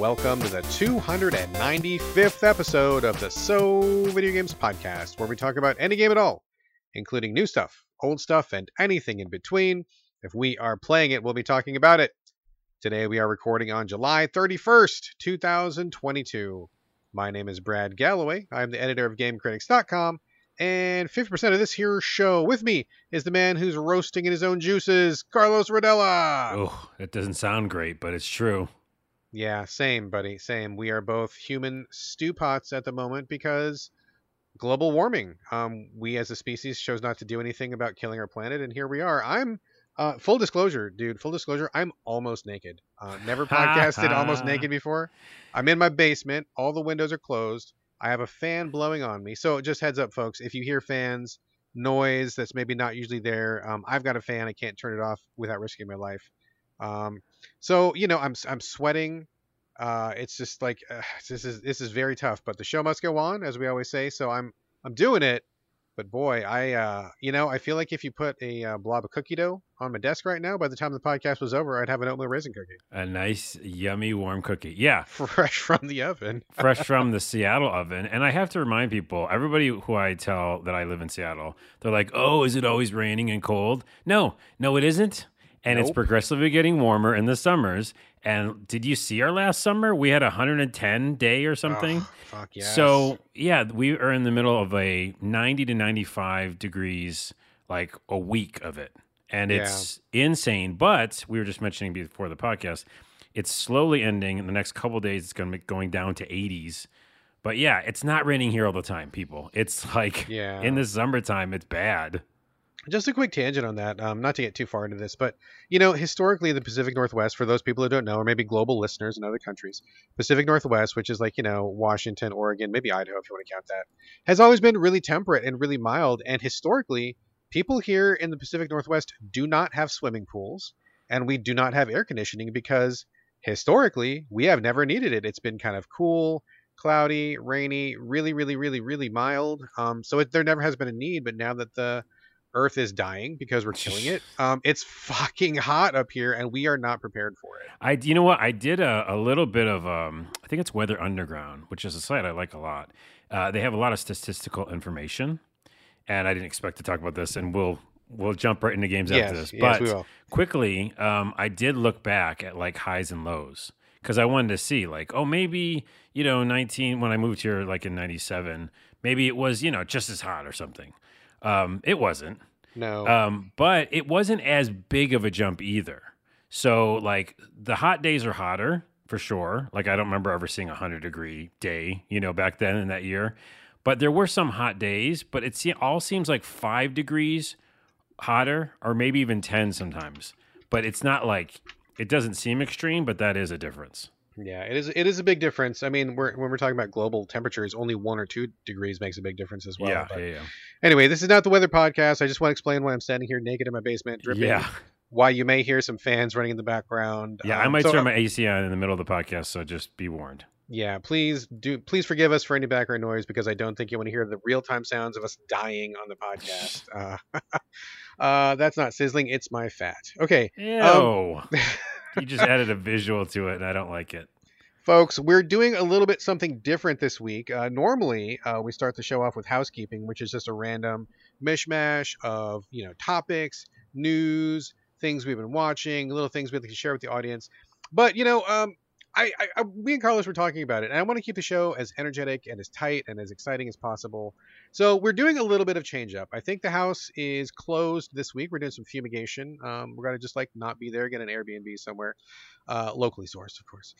welcome to the 295th episode of the So Video Games Podcast, where we talk about any game at all, including new stuff, old stuff, and anything in between. If we are playing it, we'll be talking about it. Today we are recording on July 31st, 2022. My name is Brad Galloway. I'm the editor of GameCritics.com, and 50% of this here show with me is the man who's roasting in his own juices, Carlos Rodella. Oh, that doesn't sound great, but it's true. Yeah, same, buddy, same. We are both human stew pots at the moment because global warming. We as a species chose not to do anything about killing our planet, and here we are. I'm, full disclosure, dude, I'm almost naked. Never podcasted almost naked before. I'm in my basement. All the windows are closed. I have a fan blowing on me. So just heads up, folks, if you hear fans, noise that's maybe not usually there, I've got a fan. I can't turn it off without risking my life. So, you know, I'm sweating. It's just like, this is very tough, but the show must go on, as we always say. So I'm doing it, but boy, I feel like if you put a blob of cookie dough on my desk right now, by the time the podcast was over, I'd have an oatmeal raisin cookie. A nice, yummy, warm cookie. Yeah. Fresh from the oven. Fresh from the Seattle oven. And I have to remind people, everybody who I tell that I live in Seattle, they're like, oh, is it always raining and cold? No, it isn't. And nope. It's progressively getting warmer in the summers. And did you see our last summer? We had 110 day or something. Oh, fuck yes. So, yeah, we are in the middle of a 90 to 95 degrees, like a week of it. And it's insane. But we were just mentioning before the podcast, it's slowly ending. In the next couple of days, it's going to be going down to 80s. But, yeah, it's not raining here all the time, people. It's like in the summertime, it's bad. Just a quick tangent on that, not to get too far into this, but, you know, historically, the Pacific Northwest, for those people who don't know, or maybe global listeners in other countries, Pacific Northwest, which is like, you know, Washington, Oregon, maybe Idaho, if you want to count that, has always been really temperate and really mild. And historically, people here in the Pacific Northwest do not have swimming pools, and we do not have air conditioning because, historically, we have never needed it. It's been kind of cool, cloudy, rainy, really, really, really, really mild. So there never has been a need, but now that the Earth is dying because we're killing it. It's fucking hot up here, and we are not prepared for it. You know what? I did a little bit of, I think it's Weather Underground, which is a site I like a lot. They have a lot of statistical information, and I didn't expect to talk about this, and we'll jump right into games after this. But we will. Quickly, I did look back at like highs and lows because I wanted to see like, oh, maybe, you know, when I moved here like in 97, maybe it was, you know, just as hot or something. It wasn't. No. But it wasn't as big of a jump either. So, like, the hot days are hotter, for sure. Like, I don't remember ever seeing a 100-degree day, you know, back then in that year. But there were some hot days, but it all seems like 5 degrees hotter or maybe even 10 sometimes. But it's not like, it doesn't seem extreme, but that is a difference. Yeah, it is a big difference. I mean, when we're talking about global temperatures, only 1 or 2 degrees makes a big difference as well. Yeah. Anyway, this is not the weather podcast. I just want to explain why I'm standing here naked in my basement, dripping. Yeah. Why you may hear some fans running in the background. Yeah, I might turn my AC on in the middle of the podcast, so just be warned. Yeah, please forgive us for any background noise because I don't think you want to hear the real-time sounds of us dying on the podcast. That's not sizzling, it's my fat. Okay. Oh. You just added a visual to it, and I don't like it. Folks, we're doing a little bit something different this week. Normally, we start the show off with housekeeping, which is just a random mishmash of, you know, topics, news, things we've been watching, little things we'd like to share with the audience. But, you know, me and Carlos were talking about it, and I want to keep the show as energetic and as tight and as exciting as possible. So we're doing a little bit of change up. I think the house is closed this week. We're doing some fumigation. We're going to just like not be there, get an Airbnb somewhere, locally sourced, of course.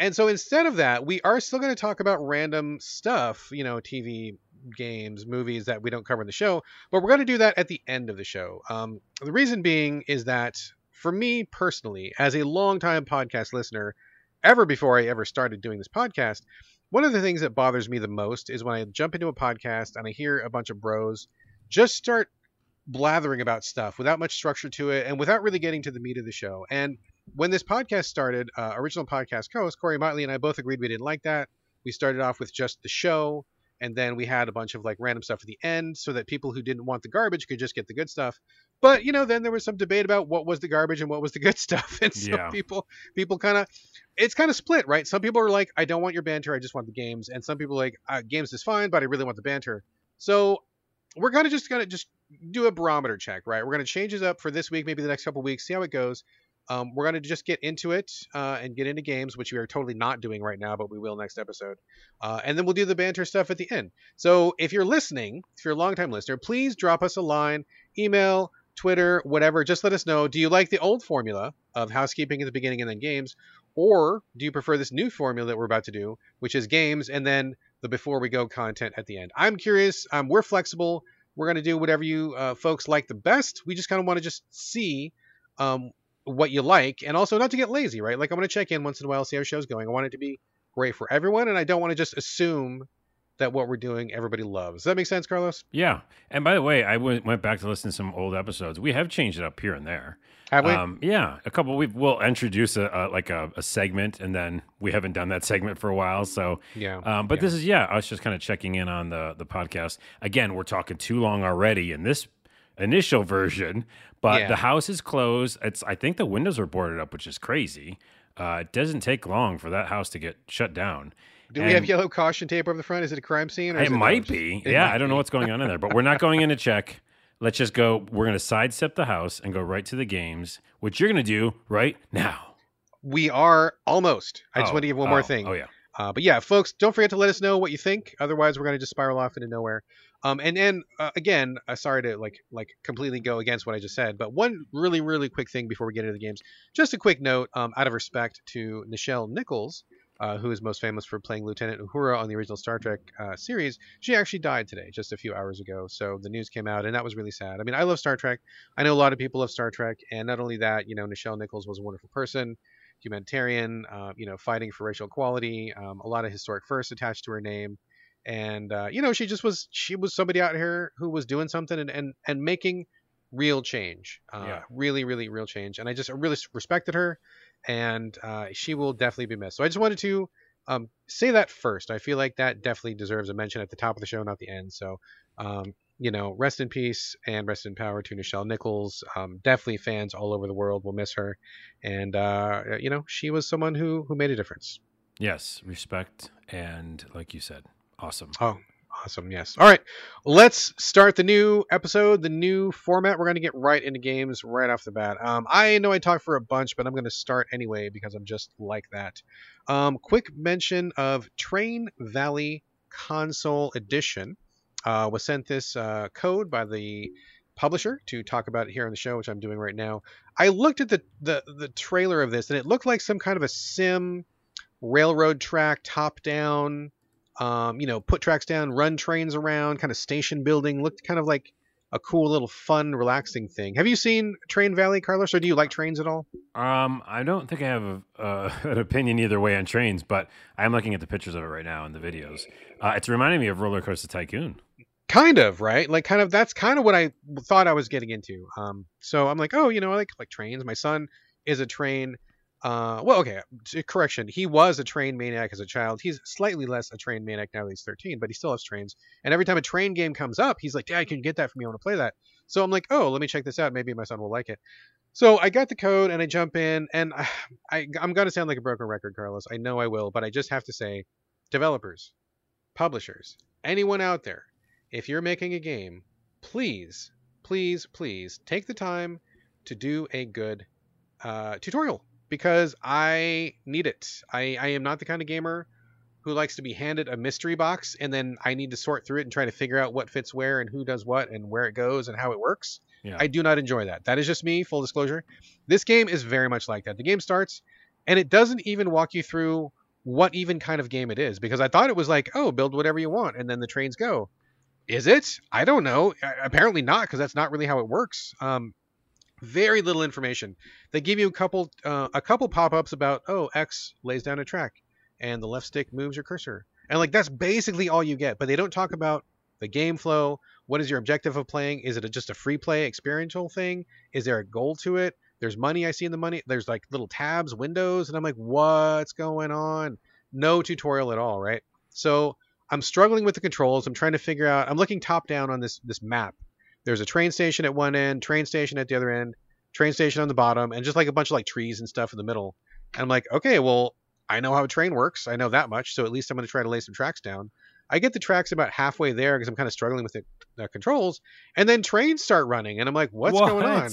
And so instead of that, we are still going to talk about random stuff, you know, TV, games, movies that we don't cover in the show, but we're going to do that at the end of the show. The reason being is that, for me personally, as a longtime podcast listener, ever before I ever started doing this podcast, one of the things that bothers me the most is when I jump into a podcast and I hear a bunch of bros just start blathering about stuff without much structure to it and without really getting to the meat of the show. And when this podcast started, original podcast co-host Corey Motley and I both agreed we didn't like that. We started off with just the show. And then we had a bunch of like random stuff at the end so that people who didn't want the garbage could just get the good stuff. But, you know, then there was some debate about what was the garbage and what was the good stuff. And so people kind of, it's kind of split, right? Some people are like, I don't want your banter. I just want the games. And some people are like, games is fine, but I really want the banter. So we're kind of just going to just do a barometer check, right? We're going to change this up for this week, maybe the next couple of weeks, see how it goes. We're going to just get into it and get into games, which we are totally not doing right now, but we will next episode. And then we'll do the banter stuff at the end. So if you're listening, if you're a longtime listener, please drop us a line, email, Twitter, whatever. Just let us know, do you like the old formula of housekeeping at the beginning and then games? Or do you prefer this new formula that we're about to do, which is games and then the before we go content at the end? I'm curious. We're flexible. We're going to do whatever you folks like the best. We just kind of want to just see what you like, and also not to get lazy, right? Like, I want to check in once in a while, see how the show's going. I want it to be great for everyone, and I don't want to just assume that what we're doing everybody loves. Does that make sense, Carlos? Yeah. And by the way, I went back to listen to some old episodes. We have changed it up here and there. Have we? Yeah. A couple. We'll introduce a segment, and then we haven't done that segment for a while. So yeah. But this is I was just kind of checking in on the podcast. Again, we're talking too long already in this initial version, but the house is closed. I think the windows are boarded up, which is crazy. It doesn't take long for that house to get shut down. Do we have yellow caution tape over the front? Is it a crime scene? Or it might be. I don't know what's going on in there, but we're not going in to check. Let's just go. We're going to sidestep the house and go right to the games, which you're going to do right now. We are almost. I just want to give one more thing. Oh, yeah. But yeah, folks, don't forget to let us know what you think. Otherwise, we're going to just spiral off into nowhere. And again, sorry to like completely go against what I just said, but one really, really quick thing before we get into the games. Just a quick note out of respect to Nichelle Nichols, who is most famous for playing Lieutenant Uhura on the original Star Trek series. She actually died today, just a few hours ago. So the news came out, and that was really sad. I mean, I love Star Trek. I know a lot of people love Star Trek. And not only that, you know, Nichelle Nichols was a wonderful person, humanitarian, you know, fighting for racial equality, a lot of historic firsts attached to her name. And, you know, she was somebody out here who was doing something and making real change, really, really real change. And I just really respected her, and she will definitely be missed. So I just wanted to say that first. I feel like that definitely deserves a mention at the top of the show, not the end. So, you know, rest in peace and rest in power to Nichelle Nichols. Definitely fans all over the world will miss her. And, you know, she was someone who made a difference. Yes. Respect. And like you said, awesome. Oh, awesome. Yes. All right. Let's start the new episode, the new format. We're going to get right into games right off the bat. I know I talked for a bunch, but I'm going to start anyway because I'm just like that. Quick mention of Train Valley Console Edition. Was sent this code by the publisher to talk about it here on the show, which I'm doing right now. I looked at the trailer of this, and it looked like some kind of a sim, railroad track, top-down... you know, put tracks down, run trains around, kind of station building. Looked kind of like a cool little fun, relaxing thing. Have you seen Train Valley, Carlos, or do you like trains at all? I don't think I have an opinion either way on trains, but I'm looking at the pictures of it right now in the videos. It's reminding me of Roller Coaster Tycoon. Kind of, right? Like, kind of, that's kind of what I thought I was getting into. So I'm like, oh, you know, I like trains. My son is a train. Well, okay, correction. He was a train maniac as a child. He's slightly less a train maniac now that he's 13, but he still loves trains. And every time a train game comes up, he's like, Dad, can you get that for me? I want to play that. So I'm like, oh, let me check this out. Maybe my son will like it. So I got the code and I jump in, and I'm going to sound like a broken record, Carlos. I know I will, but I just have to say, developers, publishers, anyone out there, if you're making a game, please, please, please take the time to do a good tutorial. Because I need it. I am not the kind of gamer who likes to be handed a mystery box and then I need to sort through it and try to figure out what fits where and who does what and where it goes and how it works. Yeah. I do not enjoy that. That is just me, full disclosure. This game is very much like that. The game starts and it doesn't even walk you through what even kind of game it is, because I thought it was like, oh, build whatever you want and then the trains go. Is it? I don't know. Apparently not, because that's not really how it works. Very little information. They give you a couple pop-ups about, oh, X lays down a track and the left stick moves your cursor, and like that's basically all you get. But they don't talk about the game flow. What is your objective of playing? Is it just a free play experiential thing? Is there a goal to it? There's money. I see in the money there's like little tabs, windows, and I'm like, what's going on? No tutorial at all, right? So I'm struggling with the controls. I'm trying to figure out. I'm looking top down on this map. There's a train station at one end, train station at the other end, train station on the bottom, and just like a bunch of like trees and stuff in the middle. And I'm like, okay, well, I know how a train works. I know that much. So at least I'm going to try to lay some tracks down. I get the tracks about halfway there because I'm kind of struggling with the controls. And then trains start running. And I'm like, what's going on?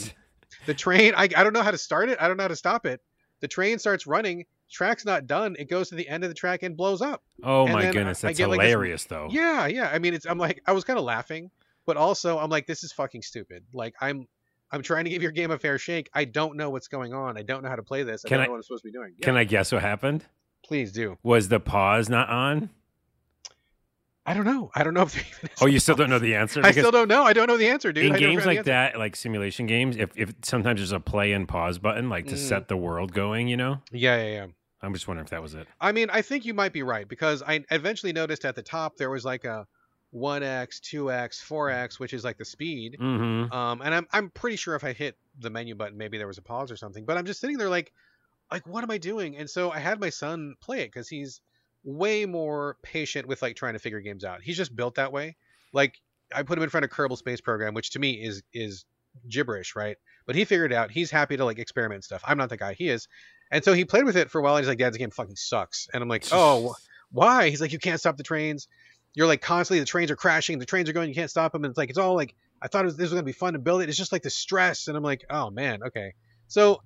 The train, I don't know how to start it. I don't know how to stop it. The train starts running. Track's not done. It goes to the end of the track and blows up. Oh, my goodness. That's hilarious, though. Yeah, yeah. I mean, I'm like, I was kind of laughing. But also, I'm like, this is fucking stupid. Like, I'm trying to give your game a fair shake. I don't know what's going on. I don't know how to play this. I don't know what I'm supposed to be doing. Yeah. Can I guess what happened? Please do. Was the pause not on? I don't know. I don't know if there even is. Oh, you still don't know the answer? I still don't know. I don't know the answer, dude. In games like that, like simulation games, if sometimes there's a play and pause button, like to set the world going, you know? Yeah, yeah, yeah. I'm just wondering if that was it. I mean, I think you might be right, because I eventually noticed at the top there was like a 1x, 2x, 4x, which is like the speed. Mm-hmm. And I'm pretty sure if I hit the menu button, maybe there was a pause or something. But I'm just sitting there like, what am I doing? And so I had my son play it because he's way more patient with like trying to figure games out. He's just built that way. Like I put him in front of Kerbal Space Program, which to me is gibberish, right? But he figured it out. He's happy to like experiment stuff. I'm not the guy. He is. And so he played with it for a while. And he's like, Dad, this game fucking sucks. And I'm like, oh, why? He's like, you can't stop the trains. You're like constantly, the trains are crashing, the trains are going, you can't stop them. And it's like, it's all like, I thought this was going to be fun to build it. It's just like the stress. And I'm like, oh man. Okay. So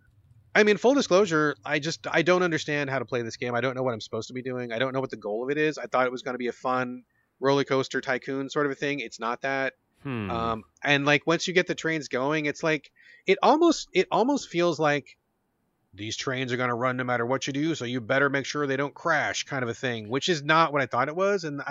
I mean, full disclosure, I don't understand how to play this game. I don't know what I'm supposed to be doing. I don't know what the goal of it is. I thought it was going to be a fun roller coaster tycoon sort of a thing. It's not that. And like once you get the trains going, it's like it almost feels like these trains are going to run no matter what you do, so you better make sure they don't crash, kind of a thing, which is not what I thought it was. And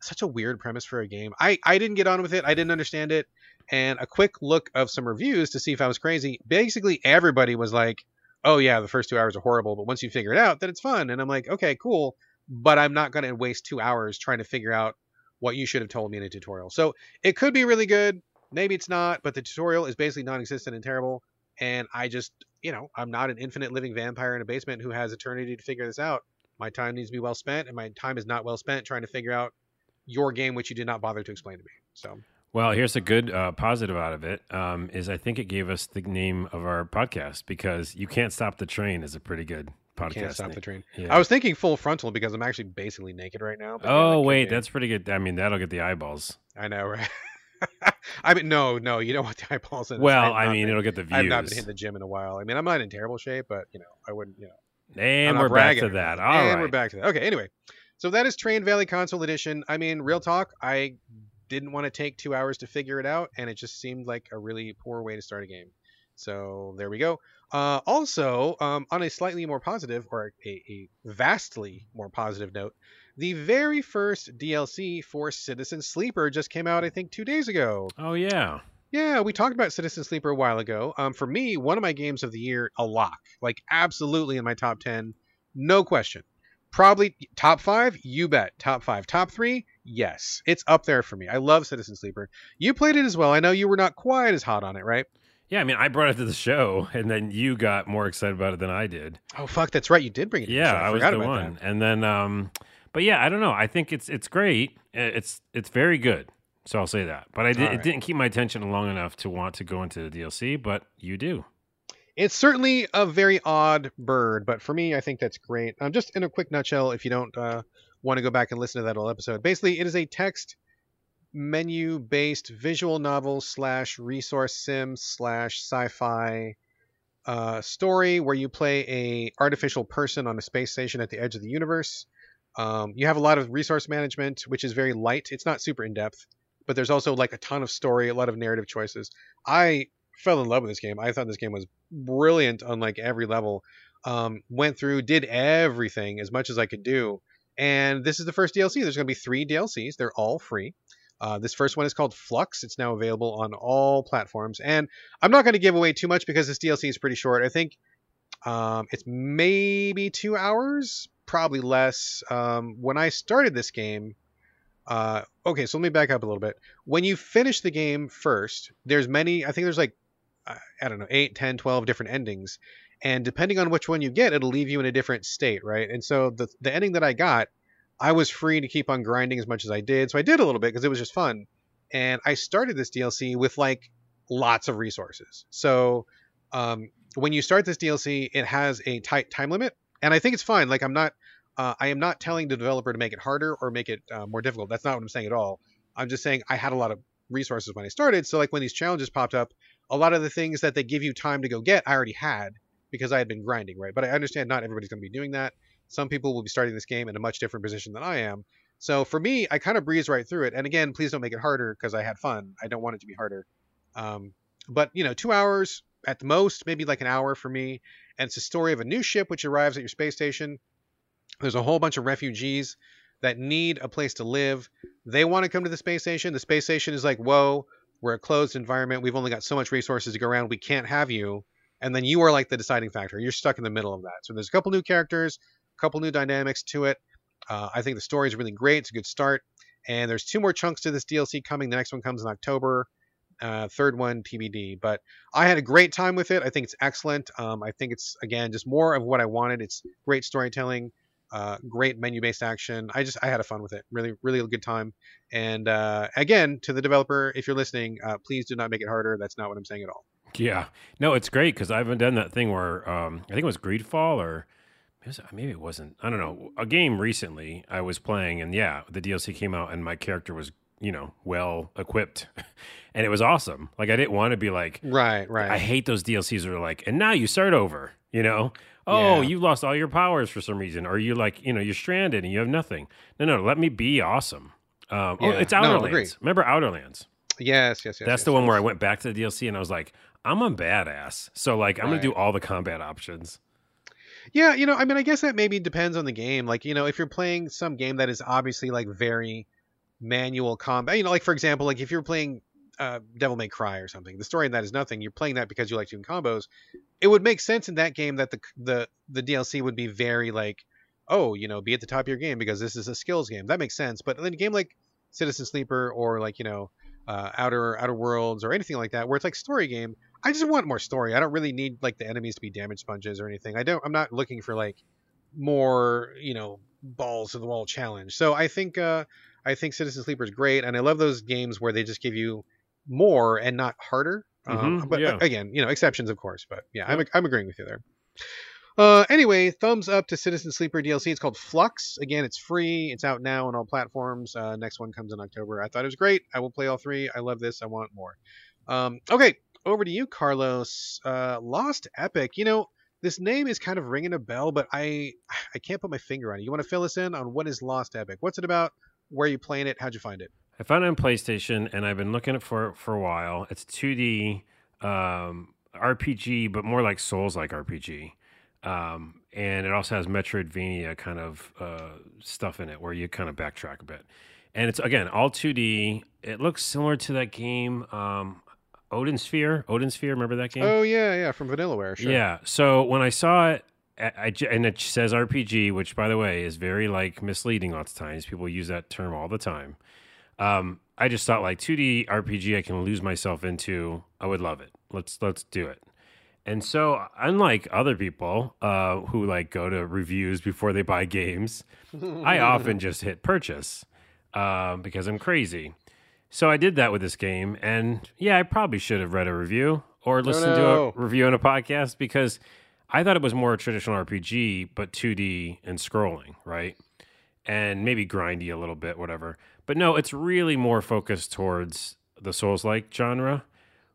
such a weird premise for a game. I didn't get on with it. I didn't understand it. And a quick look of some reviews to see if I was crazy. Basically, everybody was like, oh, yeah, the first 2 hours are horrible. But once you figure it out, then it's fun. And I'm like, okay, cool. But I'm not going to waste 2 hours trying to figure out what you should have told me in a tutorial. So it could be really good. Maybe it's not. But the tutorial is basically non-existent and terrible. And I just, I'm not an infinite living vampire in a basement who has eternity to figure this out. My time needs to be well spent. And my time is not well spent trying to figure out your game, which you did not bother to explain to me. So... Well, here's a good positive out of it, is I think it gave us the name of our podcast, because You Can't Stop the Train is a pretty good podcast. You Can't Stop the Train. Yeah. I was thinking Full Frontal because I'm actually basically naked right now. But wait, that's pretty good. I mean, that'll get the eyeballs. I know, right? I mean, no, you don't want the eyeballs. Well, I mean, it'll get the views. I've not been hitting the gym in a while. I mean, I'm not in terrible shape, but, I wouldn't, And we're back to that. All right. And we're back to that. Okay, anyway. So that is Train Valley Console Edition. I mean, real talk, I didn't want to take 2 hours to figure it out, and it just seemed like a really poor way to start a game. So there we go. Also, on a slightly more positive, or a vastly more positive note, the very first DLC for Citizen Sleeper just came out, I think, 2 days ago. Oh, yeah. Yeah, we talked about Citizen Sleeper a while ago. For me, one of my games of the year, a lock. Like, absolutely in my top 10. No question. Probably top 5, you bet. Top 5. Top 3, yes. It's up there for me. I love Citizen Sleeper. You played it as well. I know you were not quite as hot on it, right? Yeah, I mean, I brought it to the show, and then you got more excited about it than I did. Oh, fuck, that's right. You did bring it to the show. Yeah, I was the one. And then, but yeah, I don't know. I think it's great. It's very good, so I'll say that. But it didn't keep my attention long enough to want to go into the DLC, but you do. It's certainly a very odd bird, but for me, I think that's great. Just in a quick nutshell, if you don't want to go back and listen to that whole episode, basically it is a text menu-based visual novel / resource sim / sci-fi story where you play a artificial person on a space station at the edge of the universe. You have a lot of resource management, which is very light. It's not super in-depth, but there's also like a ton of story, a lot of narrative choices. I fell in love with this game. I thought this game was brilliant on like every level. Went through, did everything as much as I could do. And this is the first DLC. There's going to be 3 DLCs. They're all free. This first one is called Flux. It's now available on all platforms. And I'm not going to give away too much because this DLC is pretty short. I think it's maybe 2 hours, probably less. When I started this game, okay, so let me back up a little bit. When you finish the game first, there's many, I think there's like, I don't know, 8, 10, 12 different endings. And depending on which one you get, it'll leave you in a different state, right? And so the ending that I got I was free to keep on grinding as much as I did. So I did a little bit because it was just fun. And I started this DLC with like lots of resources. So when you start this DLC, it has a tight time limit. And I think it's fine. Like I am not telling the developer to make it harder or make it more difficult. That's not what I'm saying at all. I'm just saying I had a lot of resources when I started. So like when these challenges popped up, a lot of the things that they give you time to go get, I already had because I had been grinding, right? But I understand not everybody's going to be doing that. Some people will be starting this game in a much different position than I am. So for me, I kind of breeze right through it. And again, please don't make it harder because I had fun. I don't want it to be harder. But, you know, 2 hours at the most, maybe like an hour for me. And it's the story of a new ship which arrives at your space station. There's a whole bunch of refugees that need a place to live. They want to come to the space station. The space station is like, whoa, we're a closed environment. We've only got so much resources to go around. We can't have you. And then you are like the deciding factor. You're stuck in the middle of that. So there's a couple new characters, a couple new dynamics to it. I think the story is really great. It's a good start. And there's 2 more chunks to this DLC coming. The next one comes in October. Third one, TBD. But I had a great time with it. I think it's excellent. I think it's, again, just more of what I wanted. It's great storytelling. Great menu-based action. I had a fun with it. Really, really good time. And again, to the developer, if you're listening, please do not make it harder. That's not what I'm saying at all. Yeah. No, it's great because I haven't done that thing where I think it was Greedfall or maybe it wasn't. I don't know. A game recently I was playing, and yeah, the DLC came out, and my character was, you know, well equipped, and it was awesome. Like I didn't want to be like, right. I hate those DLCs that are like, and now you start over. You know. Oh, yeah. You lost all your powers for some reason, or you like, you know, you're stranded and you have nothing. No, let me be awesome. Yeah. Oh, it's Outer Lands. Remember Outer Lands? Yes. That's the one where I went back to the DLC and I was like, I'm a badass, so like I'm gonna do all the combat options. Yeah, you know, I mean, I guess that maybe depends on the game. Like, you know, if you're playing some game that is obviously like very manual combat, you know, like for example, like if you're playing Devil May Cry or something, the story in that is nothing. You're playing that because you like doing combos. It would make sense in that game that the DLC would be very like, oh, you know, be at the top of your game because this is a skills game. That makes sense. But in a game like Citizen Sleeper or like, you know, Outer Worlds or anything like that, where it's like story game, I just want more story. I don't really need like the enemies to be damage sponges or anything. I'm not looking for like more, you know, balls to the wall challenge. So I think Citizen Sleeper is great, and I love those games where they just give you more and not harder. Again, you know, exceptions of course, but yeah, I'm agreeing with you there. Anyway, thumbs up to Citizen Sleeper DLC. It's called Flux. Again, it's free. It's out now on all platforms. Next one comes in October. I thought it was great. I will play all 3. I love this. I want more. Okay, over to you, Carlos. Lost Epic. You know, this name is kind of ringing a bell, but I can't put my finger on it. You want to fill us in on what is Lost Epic? What's it about? Where are you playing it? How'd you find it? I found it on PlayStation, and I've been looking for a while. It's 2D RPG, but more like Souls-like RPG. And it also has Metroidvania kind of stuff in it where you kind of backtrack a bit. And it's, again, all 2D. It looks similar to that game Odin Sphere. Remember that game? Oh, yeah, from Vanillaware. Sure. Yeah, so when I saw it, and it says RPG, which, by the way, is very, like, misleading lots of times. People use that term all the time. I just thought, like, 2D RPG I can lose myself into. I would love it. Let's do it. And so, unlike other people who, like, go to reviews before they buy games, I often just hit purchase because I'm crazy. So I did that with this game, and, yeah, I probably should have read a review or listened to a review on a podcast because I thought it was more a traditional RPG, but 2D and scrolling, right? And maybe grindy a little bit, whatever. But no, it's really more focused towards the Souls-like genre.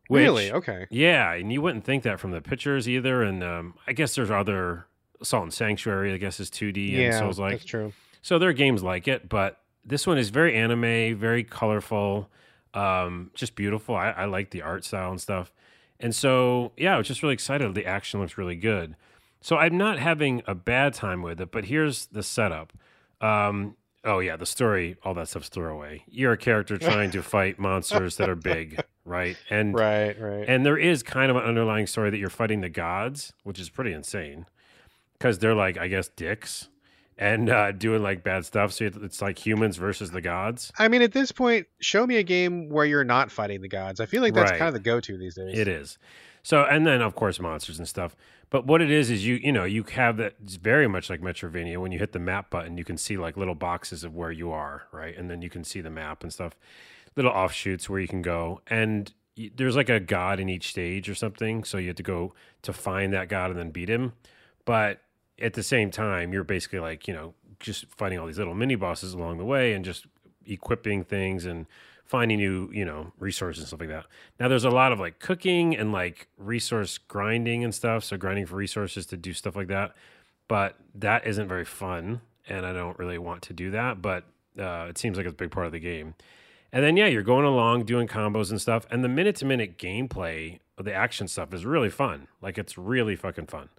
Which, really? Okay. Yeah, and you wouldn't think that from the pictures either. And I guess there's other Salt and Sanctuary, I guess, is 2D and Souls-like. Yeah, that's true. So there are games like it, but this one is very anime, very colorful, just beautiful. I like the art style and stuff. And so, yeah, I was just really excited. The action looks really good. So I'm not having a bad time with it, but here's the setup. The story, all that stuff's throwaway. You're a character trying to fight monsters that are big, right? And, right. And there is kind of an underlying story that you're fighting the gods, which is pretty insane because they're like, I guess, dicks. and doing like bad stuff. So it's like humans versus the gods. I mean, at this point, show me a game where you're not fighting the gods. I feel like that's kind of the go-to these days. It is. So, and then of course monsters and stuff. But what it is you know, you have that. It's very much like Metroidvania. When you hit the map button, you can see like little boxes of where you are, right? And then you can see the map and stuff, little offshoots where you can go. And there's like a god in each stage or something. So you have to go to find that god and then beat him. But at the same time, you're basically like, you know, just fighting all these little mini bosses along the way and just equipping things and finding new, you know, resources and stuff like that. Now there's a lot of like cooking and like resource grinding and stuff. So grinding for resources to do stuff like that, but that isn't very fun. And I don't really want to do that, but it seems like it's a big part of the game. And then, yeah, you're going along doing combos and stuff. And the minute-to-minute gameplay of the action stuff is really fun. Like, it's really fucking fun.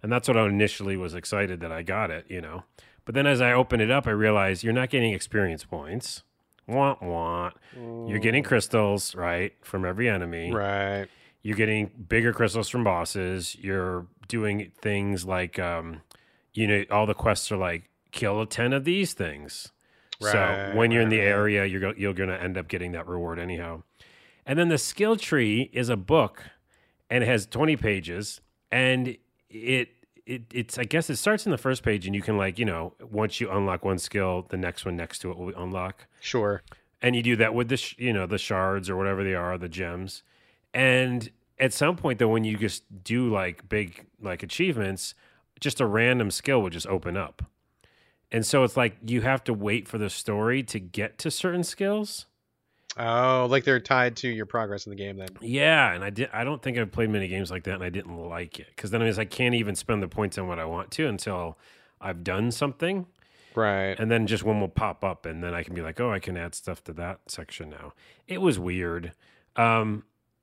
And that's what I initially was excited that I got it, you know. But then as I opened it up, I realized you're not getting experience points. Wah, wah. Mm. You're getting crystals, right, from every enemy. Right. You're getting bigger crystals from bosses. You're doing things like, you know, all the quests are like, kill 10 of these things. Right, so when you're in the area, you're going to end up getting that reward anyhow. And then the skill tree is a book, and it has 20 pages, and it's I guess it starts in the first page, and you can like, you know, once you unlock one skill, the next one next to it will unlock. Sure. And you do that with the you know, the shards or whatever they are, the gems. And at some point though, when you just do like big like achievements, just a random skill would just open up. And so it's like you have to wait for the story to get to certain skills. Oh, like they're tied to your progress in the game then. Yeah, and I don't think I've played many games like that, and I didn't like it. Because then I can't even spend the points on what I want to until I've done something. Right. And then just one will pop up, and then I can be like, oh, I can add stuff to that section now. It was weird. And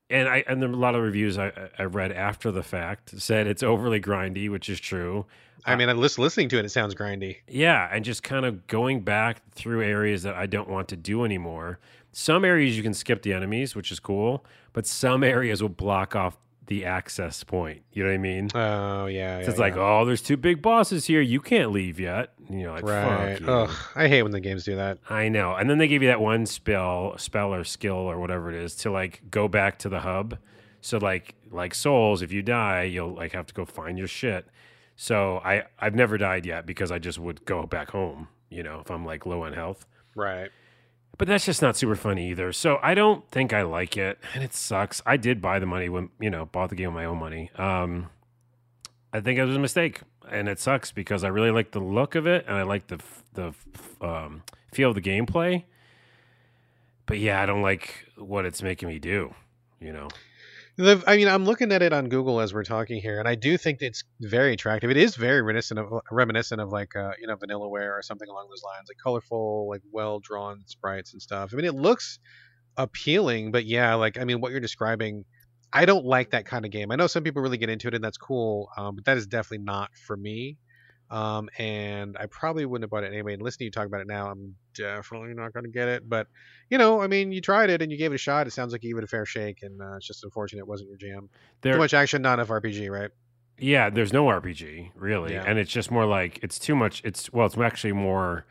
there were a lot of reviews I read after the fact said it's overly grindy, which is true. I mean, I'm listening to it, it sounds grindy. Yeah, and just kind of going back through areas that I don't want to do anymore. Some areas you can skip the enemies, which is cool, but some areas will block off the access point. You know what I mean? Oh, yeah. So it's like, oh, there's two big bosses here. You can't leave yet. You know, like, right. Fuck you. Ugh, I hate when the games do that. I know. And then they give you that one spell or skill or whatever it is to like go back to the hub. So like Souls, if you die, you'll like have to go find your shit. So I've never died yet because I just would go back home, you know, if I'm like low on health. Right. But that's just not super fun either. So I don't think I like it, and it sucks. I did buy the money when, you know, bought the game with my own money. I think it was a mistake, and it sucks because I really like the look of it, and I like the feel of the gameplay. But yeah, I don't like what it's making me do, you know. I mean, I'm looking at it on Google as we're talking here, and I do think it's very attractive. It is very reminiscent of like, you know, Vanillaware or something along those lines, like colorful, like well-drawn sprites and stuff. I mean, it looks appealing, but yeah, like, I mean, what you're describing, I don't like that kind of game. I know some people really get into it, and that's cool, but that is definitely not for me. And I probably wouldn't have bought it anyway. And listening to you talk about it now, I'm definitely not going to get it. But, you know, I mean, you tried it and you gave it a shot. It sounds like you gave it a fair shake. And it's just unfortunate it wasn't your jam. Too much action, not enough RPG, right? Yeah, there's no RPG, really. Yeah. And it's just more like it's too much. It's actually more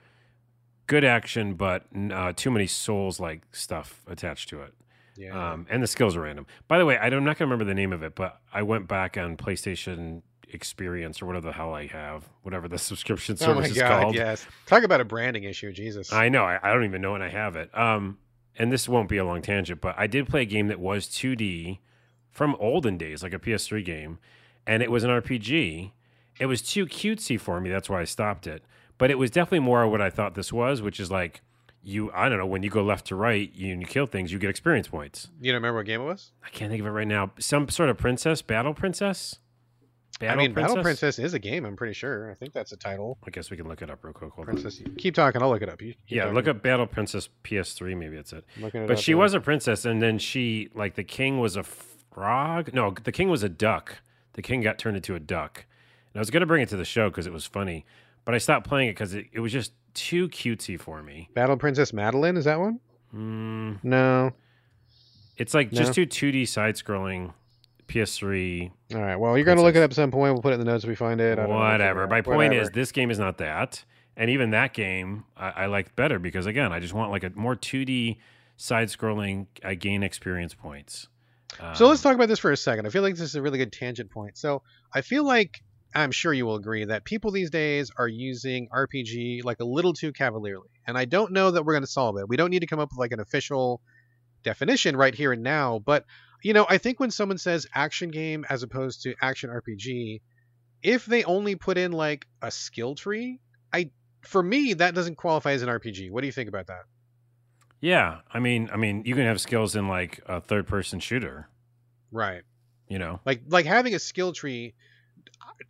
good action, but too many Souls-like stuff attached to it. Yeah. And the skills are random. By the way, I'm not going to remember the name of it, but I went back on PlayStation Experience or whatever the hell I have, whatever the subscription service is called. Yes, talk about a branding issue. Jesus, I know. I don't even know when I have it. And this won't be a long tangent, but I did play a game that was 2D from olden days, like a PS3 game, and it was an RPG. It was too cutesy for me. That's why I stopped it. But it was definitely more what I thought this was, which is like I don't know, when you go left to right and you kill things, you get experience points. You don't remember what game it was? I can't think of it right now. Some sort of Battle Princess. Battle Princess is a game, I'm pretty sure. I think that's a title. I guess we can look it up real quick. Hold Princess, on. Keep talking. I'll look it up. Look up Battle Princess PS3. Maybe it's it. But she was a princess, and then she, like, the king was a frog. No, the king was a duck. The king got turned into a duck. And I was going to bring it to the show because it was funny, but I stopped playing it because it was just too cutesy for me. Battle Princess Madeline, is that one? No. It's like just too 2D side-scrolling. PS3. All right. Well, you're going to look it up at some point. We'll put it in the notes if we find it. Whatever. My point is, this game is not that. And even that game I liked better because, again, I just want like a more 2D side-scrolling. I gain experience points. So let's talk about this for a second. I feel like this is a really good tangent point. So I feel like, I'm sure you will agree, that people these days are using RPG like a little too cavalierly. And I don't know that we're going to solve it. We don't need to come up with like an official definition right here and now. But, you know, I think when someone says action game as opposed to action RPG, if they only put in like a skill tree, for me, that doesn't qualify as an RPG. What do you think about that? Yeah, I mean, you can have skills in like a third-person shooter, right? You know, like having a skill tree,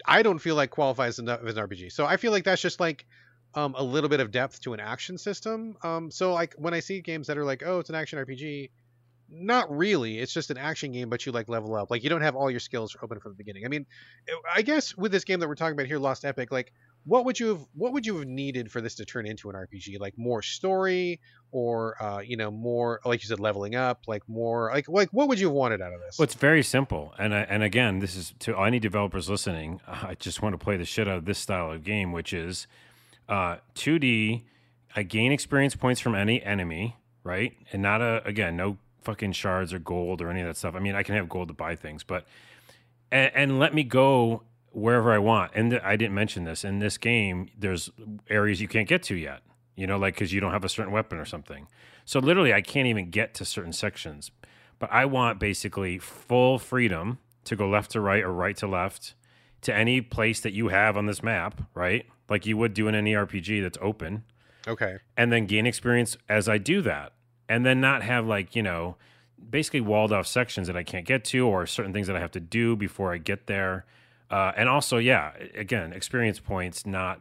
I don't feel like qualifies enough as an RPG. So I feel like that's just like a little bit of depth to an action system. So like when I see games that are like, oh, it's an action RPG, not really. It's just an action game, but you like level up. Like you don't have all your skills open from the beginning. I mean, I guess with this game that we're talking about here, Lost Epic, like, What would you have needed for this to turn into an RPG? Like more story, or you know, more, like you said, leveling up, like more, like what would you have wanted out of this? Well, it's very simple, and again, this is to any developers listening. I just want to play the shit out of this style of game, which is 2D. I gain experience points from any enemy, right? And not no fucking shards or gold or any of that stuff. I mean, I can have gold to buy things, but and let me go wherever I want. And I didn't mention this. In this game, there's areas you can't get to yet, you know, like because you don't have a certain weapon or something. So literally, I can't even get to certain sections. But I want basically full freedom to go left to right or right to left to any place that you have on this map, right? Like you would do in any RPG that's open. Okay. And then gain experience as I do that. And then not have like, you know, basically walled off sections that I can't get to or certain things that I have to do before I get there. And also, yeah, again, experience points, not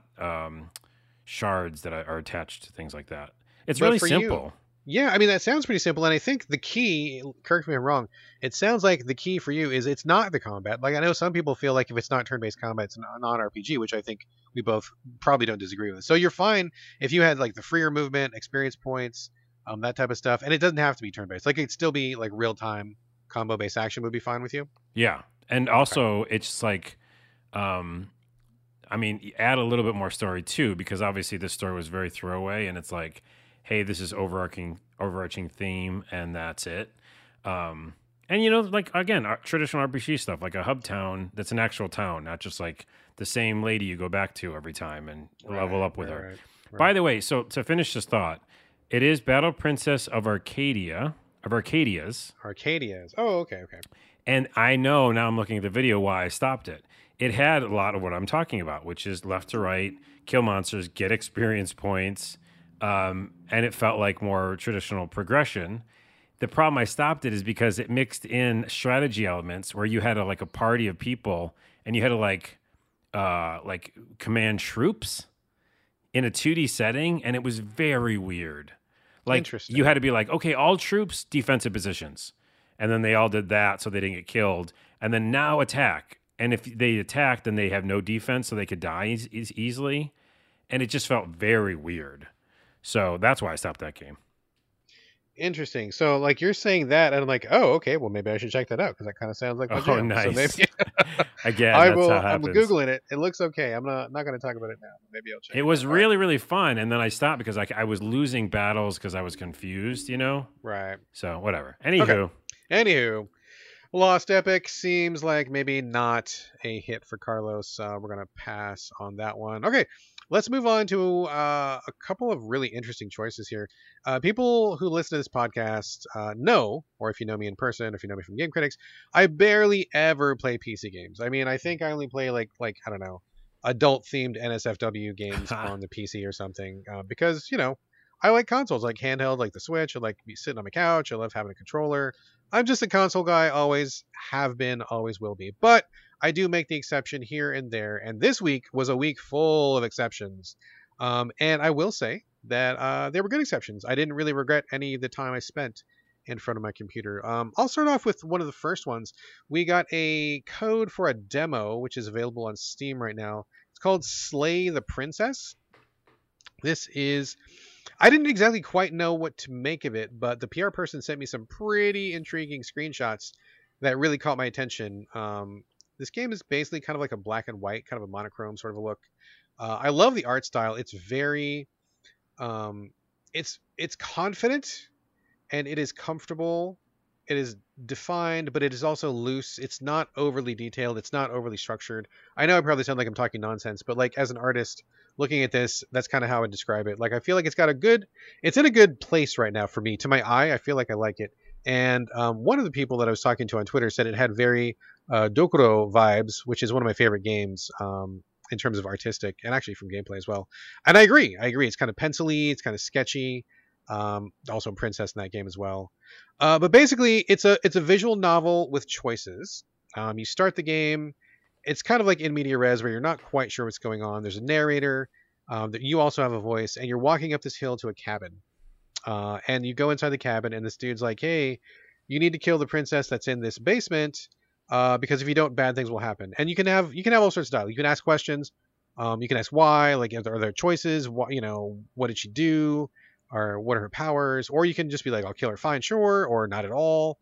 shards that are attached to things like that. It's really simple. Yeah, I mean, that sounds pretty simple. And I think the key, correct me if I'm wrong, it sounds like the key for you is it's not the combat. Like, I know some people feel like if it's not turn-based combat, it's not RPG, which I think we both probably don't disagree with. So you're fine if you had, like, the freer movement, experience points, that type of stuff. And it doesn't have to be turn-based. Like, it'd still be, like, real-time combo-based action would be fine with you. Yeah. And also, okay, it's like... I mean, add a little bit more story too, because obviously this story was very throwaway, and it's like, hey, this is overarching theme, and that's it. And you know, like again, traditional RPG stuff, like a hub town that's an actual town, not just like the same lady you go back to every time and level up with her. Right. By the way, so to finish this thought, it is Battle Princess of Arcadia, of Arcadia's. Arcadia's. Oh, okay. And I know now I'm looking at the video why I stopped it. It had a lot of what I'm talking about, which is left to right, kill monsters, get experience points, and it felt like more traditional progression. The problem I stopped it is because it mixed in strategy elements where you had a party of people and you had to like command troops in a 2D setting, and it was very weird. Like you had to be like, okay, all troops defensive positions, and then they all did that so they didn't get killed, and then now attack. And if they attack, then they have no defense, so they could die easily. And it just felt very weird. So that's why I stopped that game. Interesting. So, like, you're saying that, and I'm like, oh, okay, well, maybe I should check that out, because that kind of sounds like my jam. Nice. So maybe... Again, I'm Googling it. It looks okay. I'm not going to talk about it now. Maybe I'll check it out. It was really, really fun, and then I stopped because I was losing battles because I was confused, you know? Right. So, whatever. Anywho. Lost Epic seems like maybe not a hit for Carlos. We're going to pass on that one. Okay, let's move on to a couple of really interesting choices here. People who listen to this podcast know, or if you know me in person, if you know me from Game Critics, I barely ever play PC games. I mean, I think I only play like I don't know, adult-themed NSFW games on the PC or something because, you know, I like consoles, like handheld, like the Switch. I like to be sitting on my couch. I love having a controller. I'm just a console guy, always have been, always will be. But I do make the exception here and there. And this week was a week full of exceptions. And I will say that they were good exceptions. I didn't really regret any of the time I spent in front of my computer. I'll start off with one of the first ones. We got a code for a demo, which is available on Steam right now. It's called Slay the Princess. This is... I didn't exactly quite know what to make of it, but the PR person sent me some pretty intriguing screenshots that really caught my attention. This game is basically kind of like a black and white, kind of a monochrome sort of a look. I love the art style. It's very, it's confident, and it is comfortable. It is defined, but it is also loose. It's not overly detailed. It's not overly structured. I know I probably sound like I'm talking nonsense, but like as an artist looking at this, that's kind of how I would describe it. Like I feel like it's got a good, it's in a good place right now for me. To my eye, I feel like I like it. And one of the people that I was talking to on Twitter said it had very Dokuro vibes, which is one of my favorite games in terms of artistic and actually from gameplay as well. And I agree. I agree. It's kind of pencil-y. It's kind of sketchy. Also Princess in that game as well. But basically it's a visual novel with choices. You start the game. It's kind of like in media res where you're not quite sure what's going on. There's a narrator that you also have a voice, and you're walking up this hill to a cabin. And you go inside the cabin, and this dude's like, hey, you need to kill the princess that's in this basement, because if you don't, bad things will happen. And you can have all sorts of dialogue. You can ask questions. You can ask why, like, are there choices? What, you know, what did she do? Or what are her powers? Or you can just be like, I'll kill her, fine, sure, or not at all.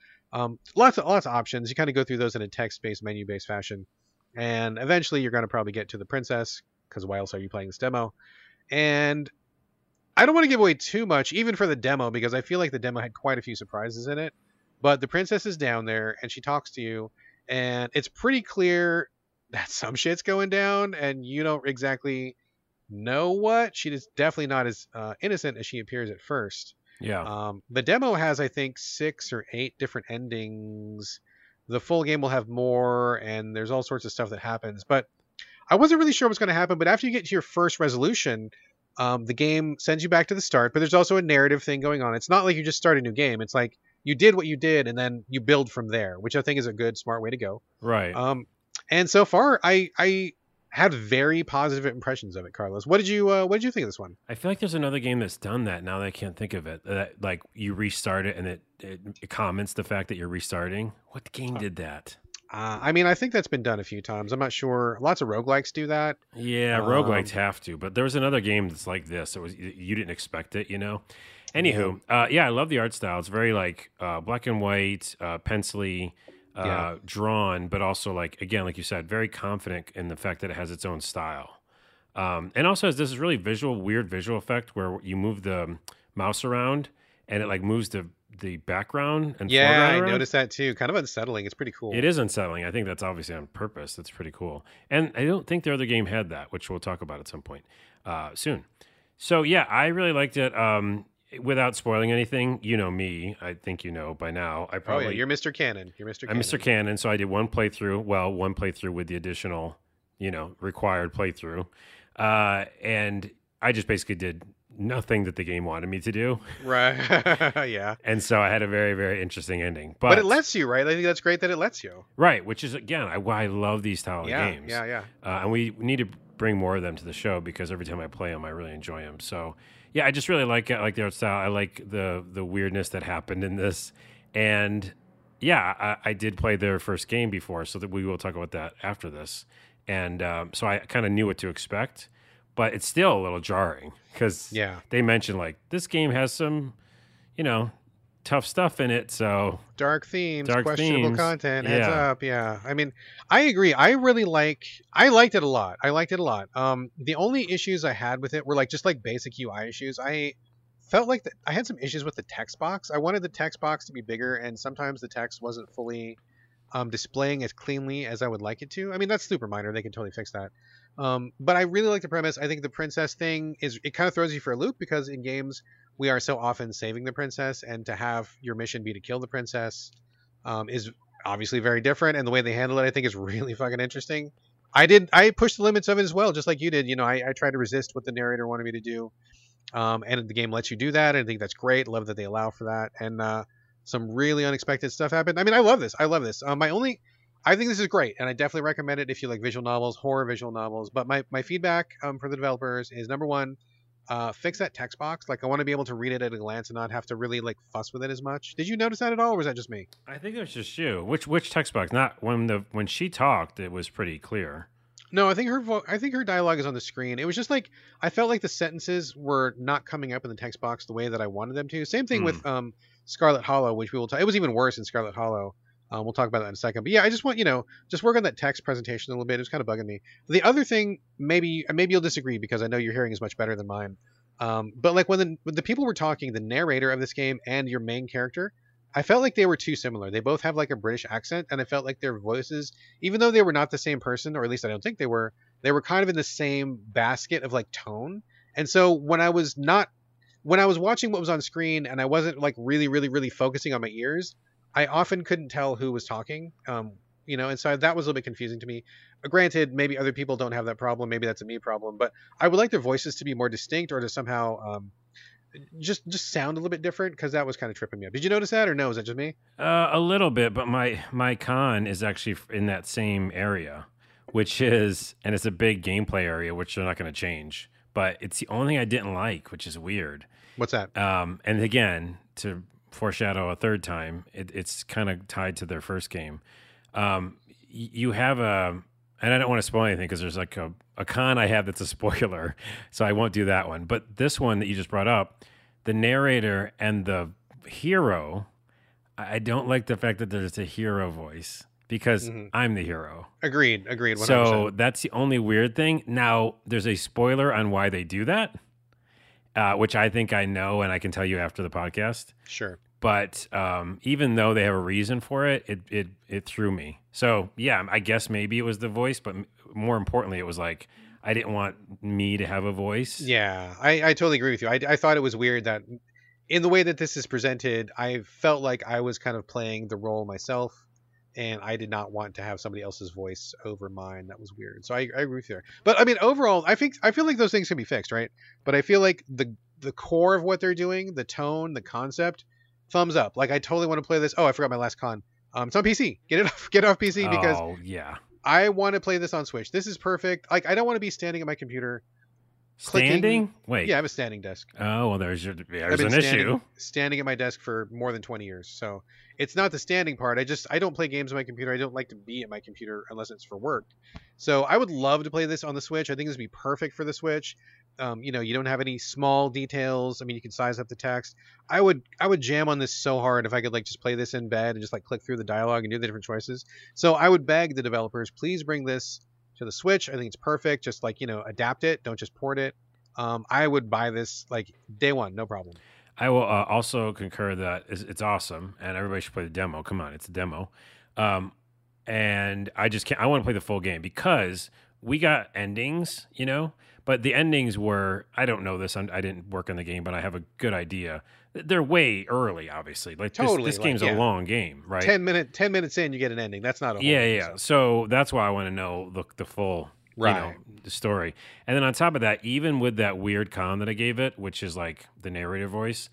Lots of options. You kind of go through those in a text-based, menu-based fashion. And eventually you're going to probably get to the princess, because why else are you playing this demo? And I don't want to give away too much, even for the demo, because I feel like the demo had quite a few surprises in it. But the princess is down there, and she talks to you, and it's pretty clear that some shit's going down, and you don't exactly know what. She is definitely not as innocent as she appears at first. Yeah. The demo has, I think, 6 or 8 different endings. The full game will have more, and there's all sorts of stuff that happens. But I wasn't really sure what's going to happen, but after you get to your first resolution, the game sends you back to the start, but there's also a narrative thing going on. It's not like you just start a new game. It's like you did what you did, and then you build from there, which I think is a good, smart way to go. Right. And so far, I had very positive impressions of it, Carlos. What did you think of this one? I feel like there's another game that's done that now that I can't think of it. Like you restart it and it comments the fact that you're restarting. What game did that? I mean, I think that's been done a few times. I'm not sure. Lots of roguelikes do that. Yeah, roguelikes have to. But there was another game that's like this. It was, you didn't expect it, you know? Anywho, yeah, I love the art style. It's very like black and white, pencil-y. Yeah. Drawn, but also like, again, like you said, very confident in the fact that it has its own style. And also has this really visual, weird visual effect where you move the mouse around and it like moves the background and foreground. Yeah, I noticed that too. Kind of unsettling. It's pretty cool. It is unsettling. I think that's obviously on purpose. That's pretty cool. And I don't think the other game had that, which we'll talk about at some point soon. So yeah, I really liked it. Without spoiling anything, you know me. I think you know by now. I probably you're Mr. Cannon. You're Mr. Cannon. I'm Mr. Cannon. So I did one playthrough with the additional, you know, required playthrough, and I just basically did nothing that the game wanted me to do. Right. Yeah. And so I had a very, very interesting ending. But it lets you, right? I think that's great that it lets you. Right. Which is again, why I love these style of games. Yeah. And we need to bring more of them to the show because every time I play them, I really enjoy them. So. Yeah, I just really like it. I like the art style. I like the weirdness that happened in this. And yeah, I did play their first game before, so that we will talk about that after this. And so I kind of knew what to expect, but it's still a little jarring because they mentioned like this game has some, you know, tough stuff in it. So dark themes, questionable content. Heads up. Yeah. I mean, I agree. I liked it a lot. The only issues I had with it were just basic UI issues. I felt like I had some issues with the text box. I wanted the text box to be bigger, and sometimes the text wasn't fully displaying as cleanly as I would like it to. I mean, that's super minor. They can totally fix that. But I really like the premise. I think the princess thing it kind of throws you for a loop because in games, we are so often saving the princess, and to have your mission be to kill the princess is obviously very different. And the way they handle it, I think, is really fucking interesting. I pushed the limits of it as well, just like you did. You know, I tried to resist what the narrator wanted me to do. And the game lets you do that. I think that's great. Love that they allow for that. And some really unexpected stuff happened. I mean, I love this. I think this is great. And I definitely recommend it if you like visual novels, horror visual novels. But my feedback for the developers is, number one, fix that text box. Like, I want to be able to read it at a glance and not have to really fuss with it as much. Did you notice that at all, or was that just me? I think that's just you. Which text box? Not when she talked, it was pretty clear. No, I think her dialogue is on the screen. It was just I felt like the sentences were not coming up in the text box the way that I wanted them to. Same thing with Scarlet Hollow, which we will talk. It was even worse in Scarlet Hollow. We'll talk about that in a second. But yeah, I just want, just work on that text presentation a little bit. It was kind of bugging me. The other thing, maybe you'll disagree because I know your hearing is much better than mine. But like when the people were talking, the narrator of this game and your main character, I felt like they were too similar. They both have like a British accent, and I felt like their voices, even though they were not the same person, or at least I don't think they were kind of in the same basket of like tone. And so when I was watching what was on screen and I wasn't like really focusing on my ears, I often couldn't tell who was talking, and so that was a little bit confusing to me. Granted, maybe other people don't have that problem. Maybe that's a me problem, but I would like their voices to be more distinct or to somehow just sound a little bit different, because that was kind of tripping me up. Did you notice that, or no? Is that just me? A little bit, but my con is actually in that same area, which is, and it's a big gameplay area, which they're not going to change, but it's the only thing I didn't like, which is weird. What's that? And again, to foreshadow a third time, it's kind of tied to their first game. You have a, and I don't want to spoil anything because there's like a con I have that's a spoiler, so I won't do that one. But this one that you just brought up, the narrator and the hero, I don't like the fact that there's a hero voice because I'm the hero. Agreed. 100%. So that's the only weird thing. Now, there's a spoiler on why they do that, which I think I know and I can tell you after the podcast. Sure. But even though they have a reason for it, it threw me. So, yeah, I guess maybe it was the voice, but more importantly, it was like I didn't want me to have a voice. Yeah, I totally agree with you. I thought it was weird that in the way that this is presented, I felt like I was kind of playing the role myself, and I did not want to have somebody else's voice over mine. That was weird. So I agree with you there. But, I mean, overall, I feel like those things can be fixed, right? But I feel like the core of what they're doing, the tone, the concept, thumbs up. Like, I totally want to play this. Oh, I forgot my last con. It's on PC. Get off PC because I want to play this on Switch. This is perfect. Like, I don't want to be standing at my computer. Standing? Clicking. Wait. Yeah, I have a standing desk. Oh, well, there's an issue. Standing at my desk for more than 20 years. So it's not the standing part. I don't play games on my computer. I don't like to be at my computer unless it's for work. So I would love to play this on the Switch. I think this would be perfect for the Switch. You don't have any small details. I mean, you can size up the text. I would jam on this so hard if I could like just play this in bed and just like click through the dialogue and do the different choices. So I would beg the developers, please bring this to the Switch. I think it's perfect. Just like, adapt it. Don't just port it. I would buy this like day one. No problem. I will also concur that it's awesome and everybody should play the demo. Come on. It's a demo. And I just can't, I want to play the full game because we got endings, but the endings were, I don't know this. I didn't work on the game, but I have a good idea. They're way early, obviously. Like totally, this game's a long game, right? 10 minutes in, you get an ending. That's not a whole game. So that's why I want to know the full, the story. And then on top of that, even with that weird con that I gave it, which is like the narrator voice,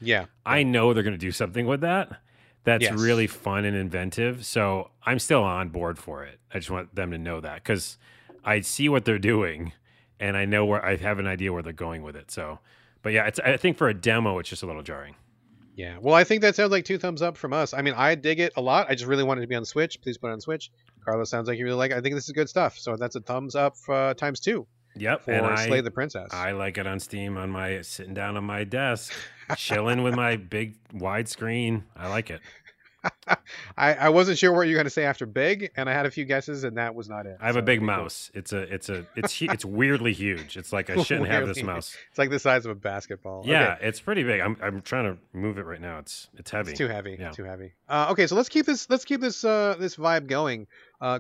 I know they're going to do something with that. That's really fun and inventive. So I'm still on board for it. I just want them to know that because I see what they're doing. And I know where I have an idea where they're going with it. So, but yeah, I think for a demo, it's just a little jarring. Yeah. Well, I think that sounds like two thumbs up from us. I mean, I dig it a lot. I just really wanted to be on Switch. Please put it on Switch. Carlos, sounds like you really like it. I think this is good stuff. So that's a thumbs up times two. Yep. For and Slay the Princess. I like it on Steam on my sitting down on my desk, chilling with my big wide screen. I like it. I wasn't sure what you were going to say after big, and I had a few guesses, and that was not it. I have a big mouse. Cool. It's weirdly huge. It's like I shouldn't have this mouse. It's like the size of a basketball. Yeah, okay. It's pretty big. I'm trying to move it right now. It's heavy. It's too heavy. Yeah. Too heavy. Okay, so let's keep this vibe going.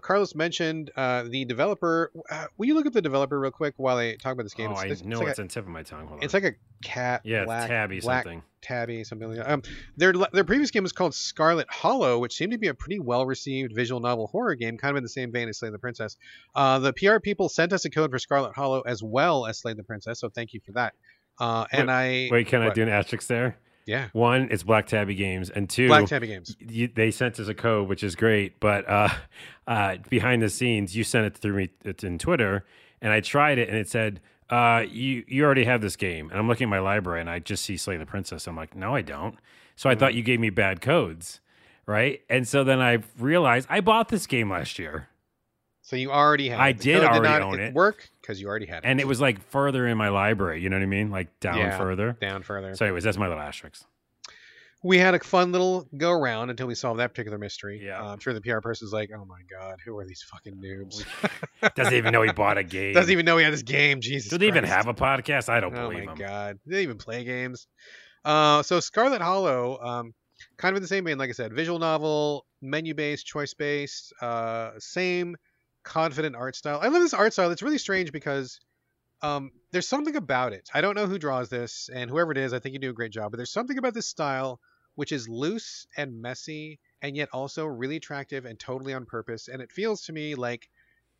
Carlos mentioned the developer. Will you look up the developer real quick while I talk about this game? Oh, it's on the tip of my tongue. Hold on. It's like a cat. Yeah, Black Tabby something like that. Their previous game was called Scarlet Hollow, which seemed to be a pretty well-received visual novel horror game, kind of in the same vein as Slay the Princess. The PR people sent us a code for Scarlet Hollow as well as Slay the Princess, so thank you for that. Wait, I do an asterisk there? Yeah. One, it's Black Tabby Games, and two, Black Tabby Games. They sent us a code, which is great, but behind the scenes, you sent it through me. It's in Twitter, and I tried it, and it said, you already have this game. And I'm looking at my library, and I just see Slay the Princess. I'm like, no, I don't. So I thought you gave me bad codes, right? And so then I realized I bought this game last year. So you already had it. I did already own it. Work because you already had it. And it was like further in my library. You know what I mean? Like down further. Down further. So anyways, that's my little asterisk. we had a fun little go around until we solved that particular mystery. Yeah, I'm sure the PR person's like, "Oh my god, who are these fucking noobs?" Doesn't even know he bought a game. Doesn't even know he had this game. Jesus, do they even have a podcast? I don't believe him. Oh my god, do they even play games? So Scarlet Hollow, kind of in the same vein, like I said, visual novel, menu based, choice based, same confident art style. I love this art style. It's really strange because there's something about it. I don't know who draws this, and whoever it is, I think you do a great job, but there's something about this style which is loose and messy and yet also really attractive and totally on purpose, and it feels to me like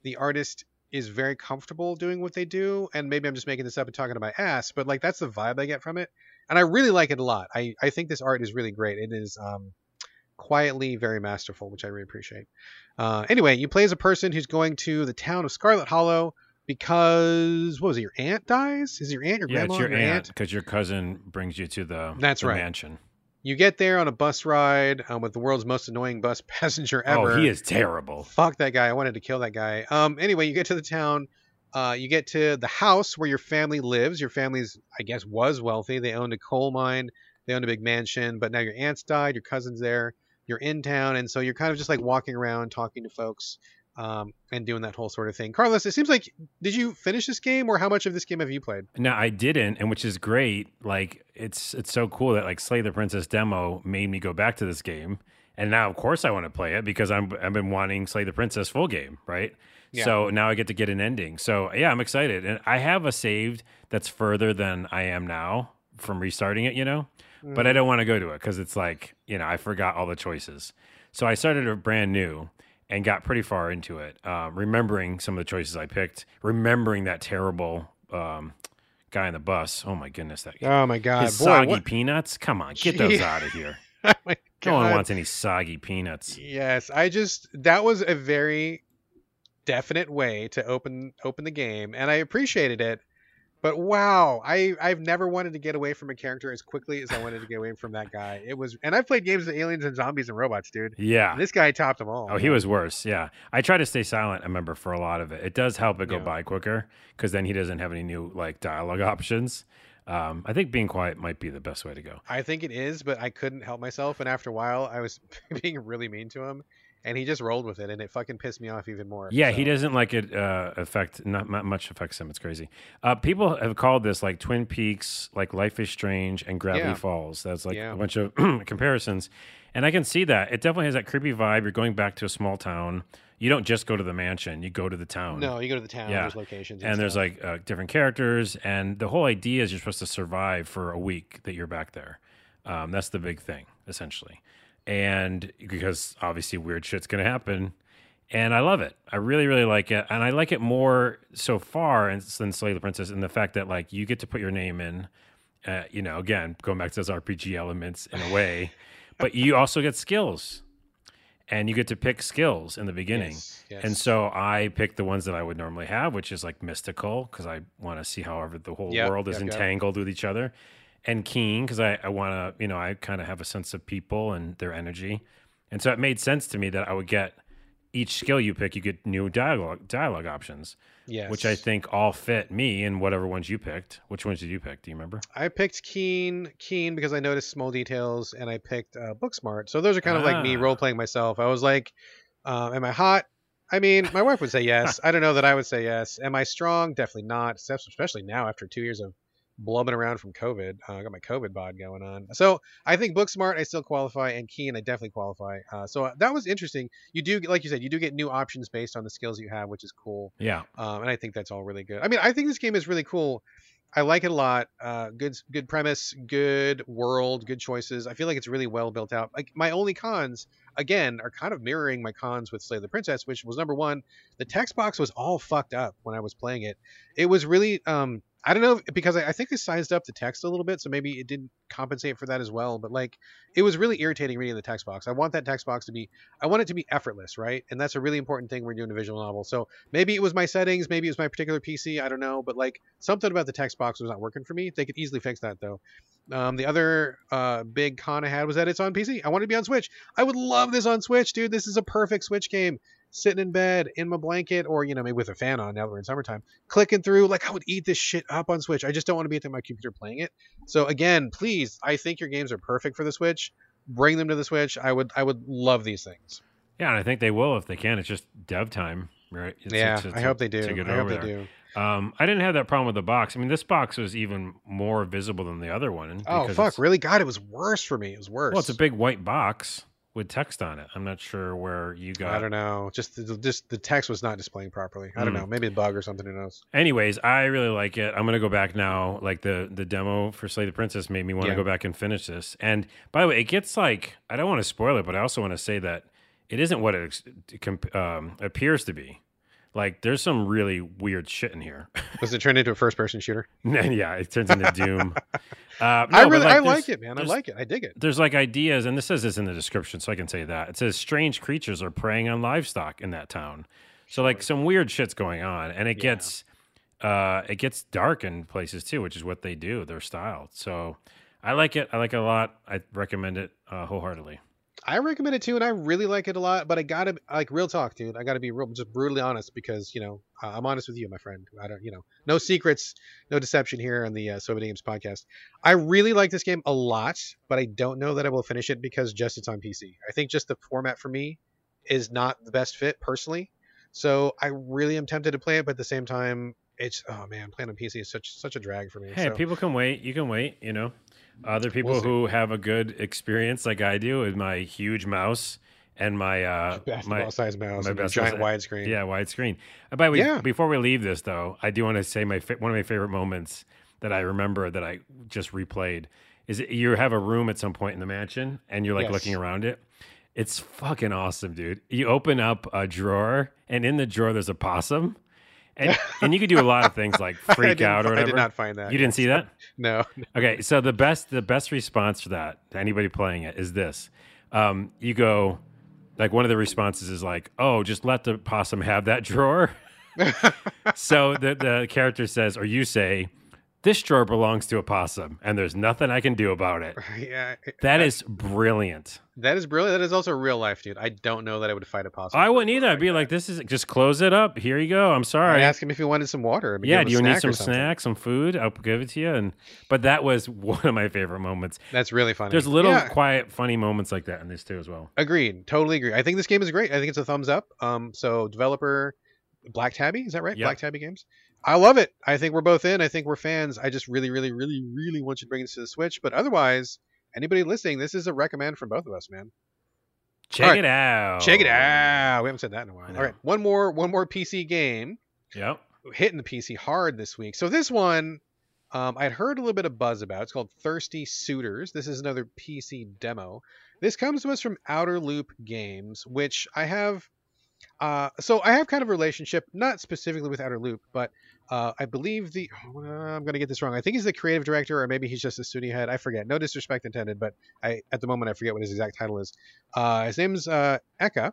the artist is very comfortable doing what they do, and maybe I'm just making this up and talking to my ass, but like that's the vibe I get from it, and I really like it a lot. I think this art is really great. It is quietly very masterful, which I really appreciate. Anyway, you play as a person who's going to the town of Scarlet Hollow because, what was it, your aunt dies? Is it your aunt, your grandma? Yeah, it's your aunt, because your cousin brings you to the mansion. You get there on a bus ride with the world's most annoying bus passenger ever. Oh, he is terrible. Fuck that guy. I wanted to kill that guy. Anyway, you get to the town. You get to the house where your family lives. Your family's, I guess, was wealthy. They owned a coal mine. They owned a big mansion. But now your aunt's died. Your cousin's there. You're in town. And so you're kind of just like walking around, talking to folks. And doing that whole sort of thing. Carlos, it seems like, did you finish this game, or how much of this game have you played? No, I didn't, and which is great. Like, it's so cool that like Slay the Princess demo made me go back to this game, and now of course I want to play it because I've been wanting Slay the Princess full game, right? Yeah. So now I get to get an ending. So yeah, I'm excited, and I have a saved that's further than I am now from restarting it, you know. Mm. But I don't want to go to it because it's like, you know, I forgot all the choices, so I started a brand new. And got pretty far into it, remembering some of the choices I picked, remembering that terrible guy on the bus. Oh, my goodness. That guy. Oh, my God. His soggy peanuts? Come on, get those out of here. Oh my God. No one wants any soggy peanuts. Yes, that was a very definite way to open the game, and I appreciated it. But wow, I've never wanted to get away from a character as quickly as I wanted to get away from that guy. And I've played games with aliens and zombies and robots, dude. Yeah. And this guy topped them all. Oh, he was worse. Yeah. I try to stay silent, I remember, for a lot of it. It does help it go by quicker because then he doesn't have any new like dialogue options. I think being quiet might be the best way to go. I think it is, but I couldn't help myself. And after a while, I was being really mean to him. And he just rolled with it, and it fucking pissed me off even more. Yeah, so. He doesn't like it not much affects him. It's crazy. People have called this like Twin Peaks, like Life is Strange, and Gravity Falls. That's like a bunch of comparisons. And I can see that. It definitely has that creepy vibe. You're going back to a small town. You don't just go to the mansion. You go to the town. No, you go to the town. Yeah. There's locations. And there's like different characters. And the whole idea is you're supposed to survive for a week that you're back there. That's the big thing, essentially. And because obviously weird shit's going to happen. And I love it. I really, really like it. And I like it more so far than Slay the Princess, and the fact that like you get to put your name in, you know, again, going back to those RPG elements in a way, but you also get skills and you get to pick skills in the beginning. Yes. And so I picked the ones that I would normally have, which is like mystical, because I want to see however the whole world is entangled with each other. And keen, because I want to, you know, I kind of have a sense of people and their energy. And so it made sense to me that I would get each skill you pick, you get new dialogue options, which I think all fit me and whatever ones you picked. Which ones did you pick? Do you remember? I picked keen because I noticed small details, and I picked Booksmart. So those are kind of like me role-playing myself. I was like, am I hot? I mean, my wife would say yes. I don't know that I would say yes. Am I strong? Definitely not, especially now after 2 years of blubbing around from COVID. I got my COVID bod going on. So I think Booksmart, I still qualify, and Keen, I definitely qualify. So that was interesting. You do, like you said, you do get new options based on the skills you have, which is cool. Yeah. And I think that's all really good. I mean, I think this game is really cool. I like it a lot. Good premise, good world, good choices. I feel like it's really well built out. Like my only cons, again, are kind of mirroring my cons with Slay the Princess, which was number one, the text box was all fucked up when I was playing it. It was really, I don't know, because I think I sized up the text a little bit, so maybe it didn't compensate for that as well. But like, it was really irritating reading the text box. I want it to be effortless, right? And that's a really important thing when you're doing a visual novel. So maybe it was my settings, maybe it was my particular PC, I don't know. But like, something about the text box was not working for me. They could easily fix that though. The other big con I had was that it's on PC. I wanted to be on Switch. I would love this on Switch, dude. This is a perfect Switch game. sitting in bed in my blanket, or, you know, maybe with a fan on, now that we're in summertime, clicking through. Like, I would eat this shit up on Switch. I just don't want to be at my computer playing it. So again, please, I think your games are perfect for the Switch. Bring them to the Switch. I would love these things. Yeah, and I think they will if they can. It's just dev time, right? I hope they do. I hope they do. I didn't have that problem with the box. I mean, this box was even more visible than the other one. Oh, fuck. Really? God, it was worse for me. It was worse. Well, it's a big white box with text on it. I'm not sure where you got... I don't know. Just the text was not displaying properly. I don't know. Maybe a bug or something. Who knows? Anyways, I really like it. I'm going to go back now. Like, the demo for Slay the Princess made me want to go back and finish this. And, by the way, it gets like... I don't want to spoil it, but I also want to say that it isn't what it appears to be. Like, there's some really weird shit in here. Does it turn into a first-person shooter? Yeah, it turns into Doom. I like it, man. I like it. I dig it. There's, like, ideas, and this says this in the description, so I can say that. It says, strange creatures are preying on livestock in that town. So, like, some weird shit's going on, and it gets it gets dark in places, too, which is what they do, their style. So, I like it. I like it a lot. I recommend it wholeheartedly. I recommend it too, and I really like it a lot. But I gotta, like, real talk, dude. I gotta be real, just brutally honest, because I'm honest with you, my friend. I don't, no secrets, no deception here on the Soviet Games podcast. I really like this game a lot, but I don't know that I will finish it because just it's on PC. I think just the format for me is not the best fit personally. So I really am tempted to play it, but at the same time, it's playing on PC is such a drag for me. Hey, people can wait. You can wait. Other people who have a good experience like I do with my huge mouse and my basketball-sized mouse, my giant widescreen. Yeah, widescreen. By the way, before we leave this though, I do want to say one of my favorite moments that I remember that I just replayed is you have a room at some point in the mansion and you're like looking around it. It's fucking awesome, dude. You open up a drawer and in the drawer there's a possum. And you could do a lot of things like freak out or whatever. I did not find that. You didn't see that? No. Okay, so the best response to that, to anybody playing it, is this. You go, like, one of the responses is like, oh, just let the possum have that drawer. So the character says, or you say, this drawer belongs to a possum, and there's nothing I can do about it. Yeah, that is brilliant. That is brilliant. That is also real life, dude. I don't know that I would fight a possum. I wouldn't either. I'd be like, this is just close it up. Here you go. I'm sorry. I'd ask him if he wanted some water. Yeah, do you need some snacks, some food? I'll give it to you. But that was one of my favorite moments. That's really funny. There's little quiet, funny moments like that in this too as well. Agreed. Totally agree. I think this game is great. I think it's a thumbs up. So developer Black Tabby, is that right? Yep. Black Tabby Games. I love it. I think we're both in. I think we're fans. I just really, really, really, really want you to bring this to the Switch. But otherwise, anybody listening, this is a recommend from both of us, man. Check it out. Check it out. We haven't said that in a while. No. All right. One more PC game. Yep. Hitting the PC hard this week. So this one, I'd heard a little bit of buzz about. It's called Thirsty Suitors. This is another PC demo. This comes to us from Outer Loop Games, which I have... so I have kind of a relationship, not specifically with Outer Loop, but I believe I'm going to get this wrong. I think he's the creative director, or maybe he's just a studio head. I forget. No disrespect intended, but at the moment I forget what his exact title is. His name's Eka.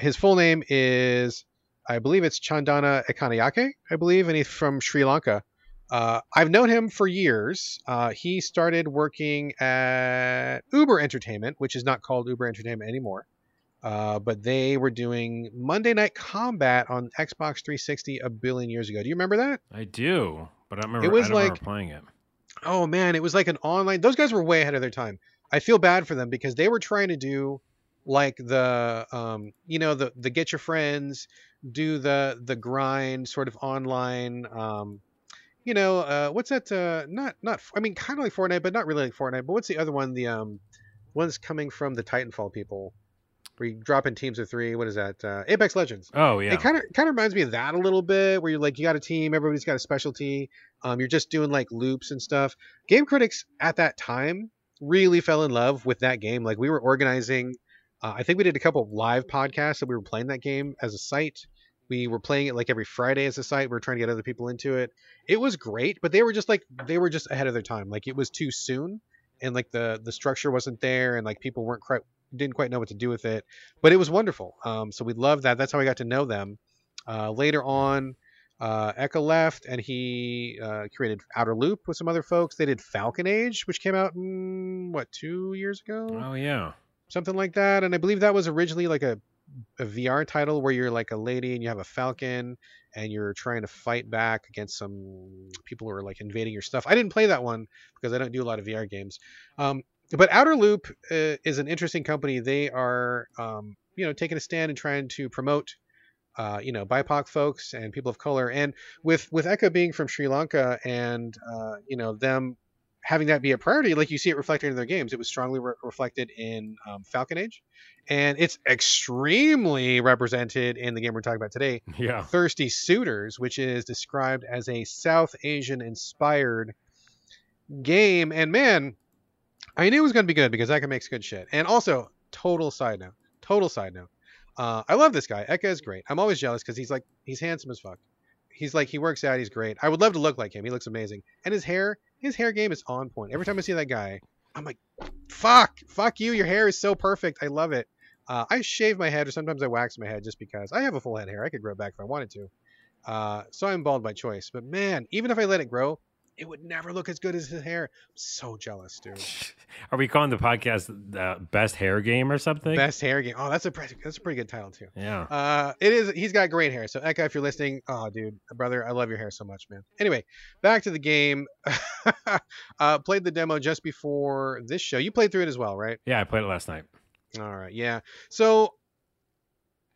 His full name is, I believe it's Chandana Ekaniyake, and he's from Sri Lanka. I've known him for years. He started working at Uber Entertainment, which is not called Uber Entertainment anymore. But they were doing Monday Night Combat on Xbox 360 a billion years ago. Do you remember that? I do, but I don't remember playing it. Oh, man, it was like an online... Those guys were way ahead of their time. I feel bad for them because they were trying to do like the get your friends, do the grind sort of online... what's that? Kind of like Fortnite, but not really like Fortnite. But what's the other one? The one's coming from the Titanfall people. Where you drop in teams of three. What is that? Apex Legends. Oh, yeah. It kind of reminds me of that a little bit, where you're like, you got a team, everybody's got a specialty. You're just doing like loops and stuff. Game critics at that time really fell in love with that game. Like, we were organizing, I think we did a couple of live podcasts that we were playing that game as a site. We were playing it like every Friday as a site. We were trying to get other people into it. It was great, but they were just ahead of their time. Like, it was too soon, and like the structure wasn't there, and like people weren't quite... didn't quite know what to do with it, but it was wonderful. So we loved that. That's how I got to know them. Later on, Eka left, and he created Outer Loop with some other folks. They did Falcon Age, which came out 2 years ago? Oh yeah, something like that. And I believe that was originally like a a VR title where you're like a lady and you have a falcon and you're trying to fight back against some people who are like invading your stuff. I didn't play that one because I don't do a lot of VR games. But Outer Loop is an interesting company. They are, you know, taking a stand and trying to promote, you know, BIPOC folks and people of color. And with Eka being from Sri Lanka and, you know, them having that be a priority, like you see it reflected in their games. It was strongly reflected in Falcon Age. And it's extremely represented in the game we're talking about today, yeah. Thirsty Suitors, which is described as a South Asian-inspired game. And, man, I knew it was going to be good because Eka makes good shit. And also, total side note. I love this guy. Eka is great. I'm always jealous because he's like, he's handsome as fuck. He's like, he works out. He's great. I would love to look like him. He looks amazing. And his hair game is on point. Every time I see that guy, I'm like, fuck you. Your hair is so perfect. I love it. I shave my head or sometimes I wax my head just because I have a full head of hair. I could grow it back if I wanted to. So I'm bald by choice. But man, even if I let it grow, it would never look as good as his hair. I'm so jealous, dude. Are we calling the podcast Best Hair Game or something? Best Hair Game. Oh, that's a pretty good title, too. Yeah. It is. He's got great hair. So, Eka, if you're listening, oh, dude, brother, I love your hair so much, man. Anyway, back to the game. Played the demo just before this show. You played through it as well, right? Yeah, I played it last night. All right, yeah. So,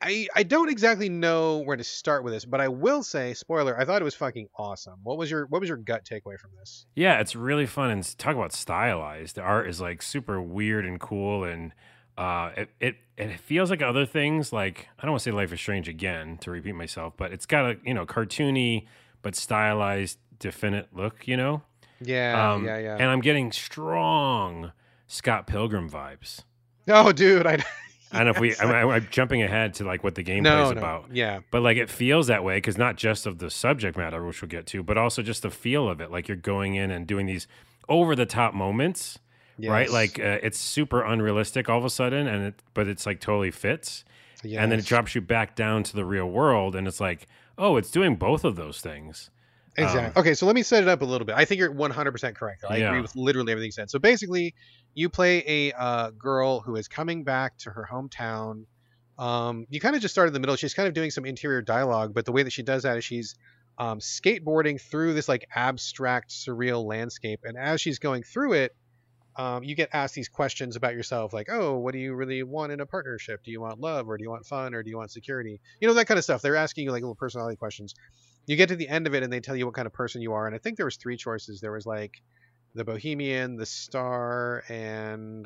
I don't exactly know where to start with this, but I will say, spoiler, I thought it was fucking awesome. What was your gut takeaway from this? Yeah, it's really fun, and talk about stylized. The art is like super weird and cool, and it feels like other things. Like, I don't want to say Life is Strange again to repeat myself, but it's got a, you know, cartoony but stylized, definite look. You know? Yeah, yeah. And I'm getting strong Scott Pilgrim vibes. Oh, dude, I don't know if we. I'm jumping ahead to like what the gameplay is about. Yeah, but like it feels that way because not just of the subject matter, which we'll get to, but also just the feel of it. Like you're going in and doing these over the top moments, yes. Right? Like it's super unrealistic all of a sudden, but it's like totally fits, yes. And then it drops you back down to the real world, and it's like, oh, it's doing both of those things. Exactly. Okay, so let me set it up a little bit. I think you're 100% correct. I agree with literally everything you said. So basically, you play a girl who is coming back to her hometown. You kind of just start in the middle. She's kind of doing some interior dialogue, but the way that she does that is she's skateboarding through this like abstract, surreal landscape. And as she's going through it, you get asked these questions about yourself, like, oh, what do you really want in a partnership? Do you want love, or do you want fun, or do you want security? You know, that kind of stuff. They're asking you like little personality questions. You get to the end of it, and they tell you what kind of person you are. And I think there was three choices. There was like the Bohemian, the Star, and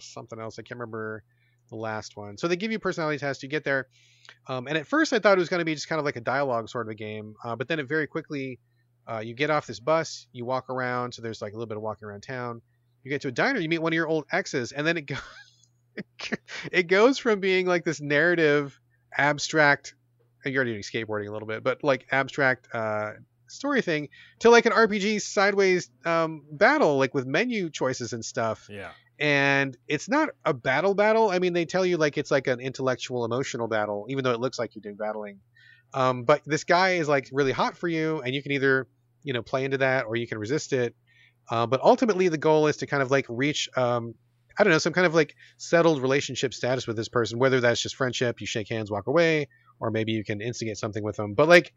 something else. I can't remember the last one. So they give you a personality test. You get there. And at first, I thought it was going to be just kind of like a dialogue sort of a game. But then it very quickly, you get off this bus. You walk around. So there's like a little bit of walking around town. You get to a diner. You meet one of your old exes. And then it it goes from being like this narrative, abstract, you're already doing skateboarding a little bit, but like abstract story thing to like an RPG sideways battle, like with menu choices and stuff. Yeah. And it's not a battle. I mean, they tell you like it's like an intellectual, emotional battle, even though it looks like you're doing battling. But this guy is like really hot for you, and you can either, you know, play into that or you can resist it. But ultimately, the goal is to kind of like reach, I don't know, some kind of like settled relationship status with this person, whether that's just friendship, you shake hands, walk away, or maybe you can instigate something with them. But like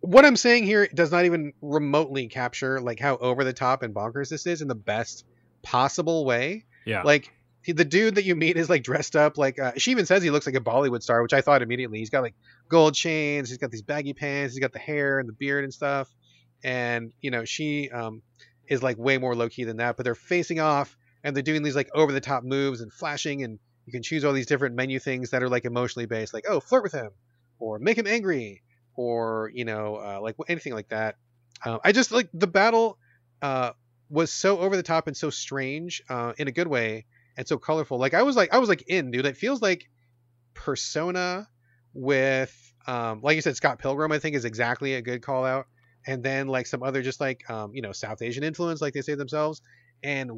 what I'm saying here does not even remotely capture like how over the top and bonkers this is in the best possible way. Yeah. Like the dude that you meet is like dressed up like she even says he looks like a Bollywood star, which I thought immediately. He's got like gold chains. He's got these baggy pants. He's got the hair and the beard and stuff. And, you know, she is like way more low key than that, but they're facing off and they're doing these like over the top moves and flashing, and you can choose all these different menu things that are like emotionally based, like, oh, flirt with him or make him angry or, you know, like anything like that. I just like the battle was so over the top and so strange in a good way and so colorful. Like I was like in, dude, it feels like Persona with, like you said, Scott Pilgrim, I think is exactly a good call out. And then like some other just like, you know, South Asian influence, like they say themselves, and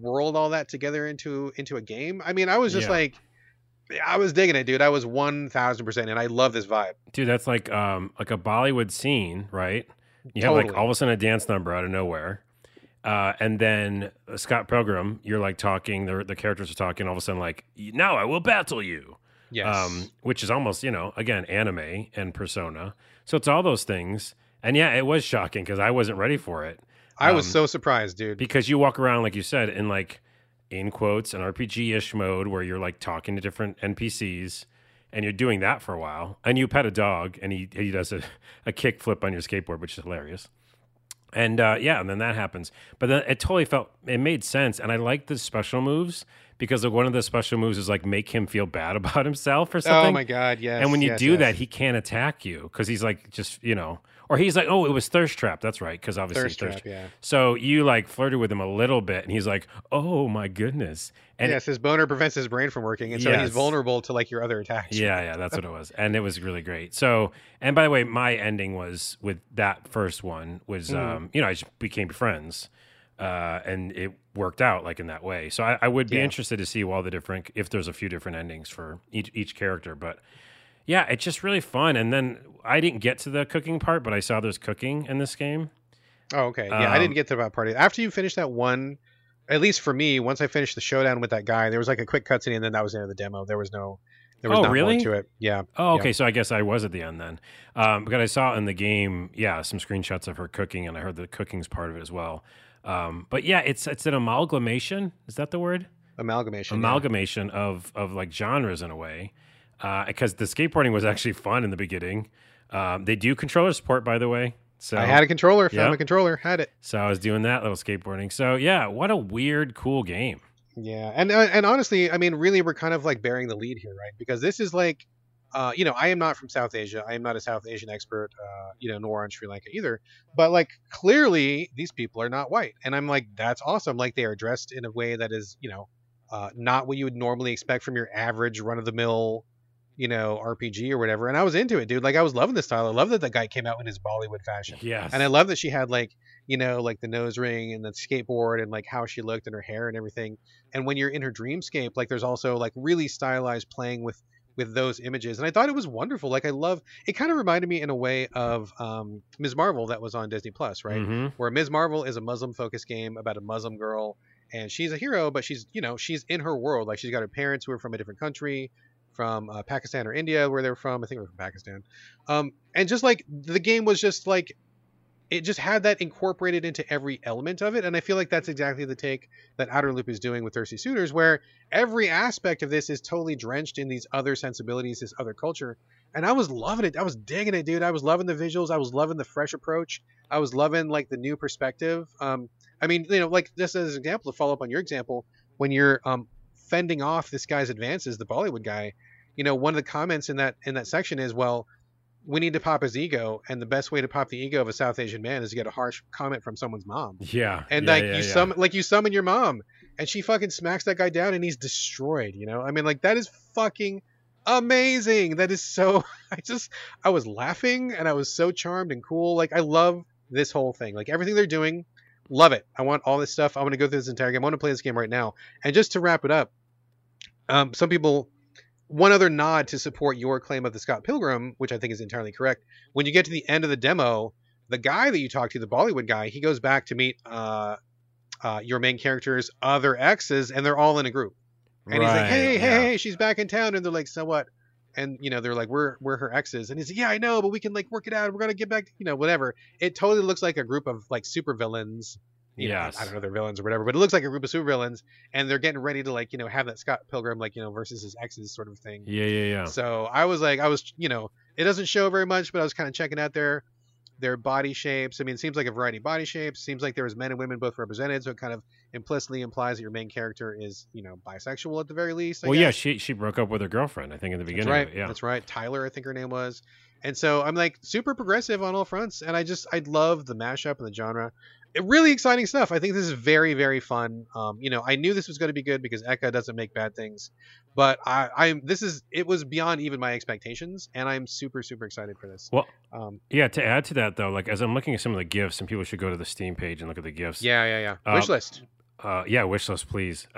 whirled all that together into a game. I mean, I was just like, I was digging it, dude. I was 1,000%, and I love this vibe. Dude, that's like a Bollywood scene, right? You totally have like all of a sudden a dance number out of nowhere. And then Scott Pilgrim, you're like talking, the characters are talking, all of a sudden like, now I will battle you. Yes. Which is almost, you know, again, anime and Persona. So it's all those things. And yeah, it was shocking because I wasn't ready for it. I was so surprised, dude. Because you walk around, like you said, in like, in quotes, an RPG-ish mode where you're like talking to different NPCs and you're doing that for a while. And you pet a dog and he does a kick flip on your skateboard, which is hilarious. And yeah, and then that happens. But then it totally felt, it made sense. And I liked the special moves because one of the special moves is like make him feel bad about himself or something. Oh my God, yes. And when you do that, he can't attack you because he's like just, you know, or he's like, oh, it was Thirst Trap. That's right, because obviously Thirst Trap. Yeah. So you like flirted with him a little bit and he's like, oh my goodness. And yes, his boner prevents his brain from working. And so he's vulnerable to like your other attacks. Yeah, yeah, that's what it was. And it was really great. So, and by the way, my ending was with that first one was, you know, we became friends and it worked out like in that way. So I would be interested to see all the different, if there's a few different endings for each character. But yeah, it's just really fun. And then I didn't get to the cooking part, but I saw there's cooking in this game. Oh, okay. Yeah, I didn't get to that part. After you finish that one, at least for me, once I finished the showdown with that guy, there was like a quick cutscene, and then that was the end of the demo. There was not more to it. Yeah. Oh, okay. Yeah. So I guess I was at the end then, because I saw in the game, some screenshots of her cooking, and I heard the cooking's part of it as well. But yeah, it's an amalgamation. Is that the word? Amalgamation of like genres in a way, because the skateboarding was actually fun in the beginning. They do controller support, by the way. So I had a controller, found a controller, had it. So I was doing that little skateboarding. So yeah, what a weird, cool game. Yeah. And honestly, I mean, really, we're kind of like bearing the lead here, right? Because this is like, you know, I am not from South Asia. I am not a South Asian expert, you know, nor on Sri Lanka either. But like, clearly, these people are not white. And I'm like, that's awesome. Like, they are dressed in a way that is, you know, not what you would normally expect from your average run-of-the-mill, you know, RPG or whatever. And I was into it, dude. Like, I was loving the style. I love that the guy came out in his Bollywood fashion. Yes. And I love that she had like, you know, like the nose ring and the skateboard and like how she looked and her hair and everything. And when you're in her dreamscape, like there's also like really stylized playing with those images. And I thought it was wonderful. Like, I love, it kind of reminded me in a way of Ms. Marvel that was on Disney Plus, right? Mm-hmm. Where Ms. Marvel is a Muslim focused game about a Muslim girl, and she's a hero, but she's, you know, she's in her world. Like, she's got her parents who are from a different country, from Pakistan or India, where they're from. I think they were from Pakistan. And just like the game was just like, it just had that incorporated into every element of it. And I feel like that's exactly the take that Outer Loop is doing with Thirsty Suitors, where every aspect of this is totally drenched in these other sensibilities, this other culture. And I was loving it. I was digging it, dude. I was loving the visuals. I was loving the fresh approach. I was loving like the new perspective. I mean, you know, like just as an example, to follow up on your example, when you're fending off this guy's advances, the Bollywood guy, you know, one of the comments in that section is, well, we need to pop his ego, and the best way to pop the ego of a South Asian man is to get a harsh comment from someone's mom. Yeah. And you summon your mom, and she fucking smacks that guy down, and he's destroyed. You know, I mean, like, that is fucking amazing. That is so, I was laughing, and I was so charmed and cool. Like, I love this whole thing. Like, everything they're doing, love it. I want all this stuff. I want to go through this entire game. I want to play this game right now. And just to wrap it up, some people, one other nod to support your claim of the Scott Pilgrim, which I think is entirely correct. When you get to the end of the demo, the guy that you talked to, the Bollywood guy, he goes back to meet your main character's other exes, and they're all in a group. And right, he's like, hey, she's back in town. And they're like, so what? And, you know, they're like, we're her exes. And he's like, yeah, I know, but we can like work it out. We're going to get back, you know, whatever. It totally looks like a group of like super villains. Yes. I don't know, they're villains or whatever, but it looks like a group of supervillains, and they're getting ready to like, you know, have that Scott Pilgrim, like, you know, versus his exes sort of thing. Yeah. So I was like, you know, it doesn't show very much, but I was kind of checking out their body shapes. I mean, it seems like a variety of body shapes. Seems like there was men and women both represented, so it kind of implicitly implies that your main character is, you know, bisexual at the very least. I guess. Yeah, she broke up with her girlfriend, I think, in the beginning. That's right. Yeah, that's right. Tyler, I think her name was. And so I'm like super progressive on all fronts, and I love the mashup and the genre. Really exciting stuff. I think this is very, very fun. You know, I knew this was going to be good because Eka doesn't make bad things, but it was beyond even my expectations, and I'm super, super excited for this. Well, yeah. To add to that though, like as I'm looking at some of the gifts, and people should go to the Steam page and look at the gifts. Yeah. Wishlist. Yeah, wishlist, please.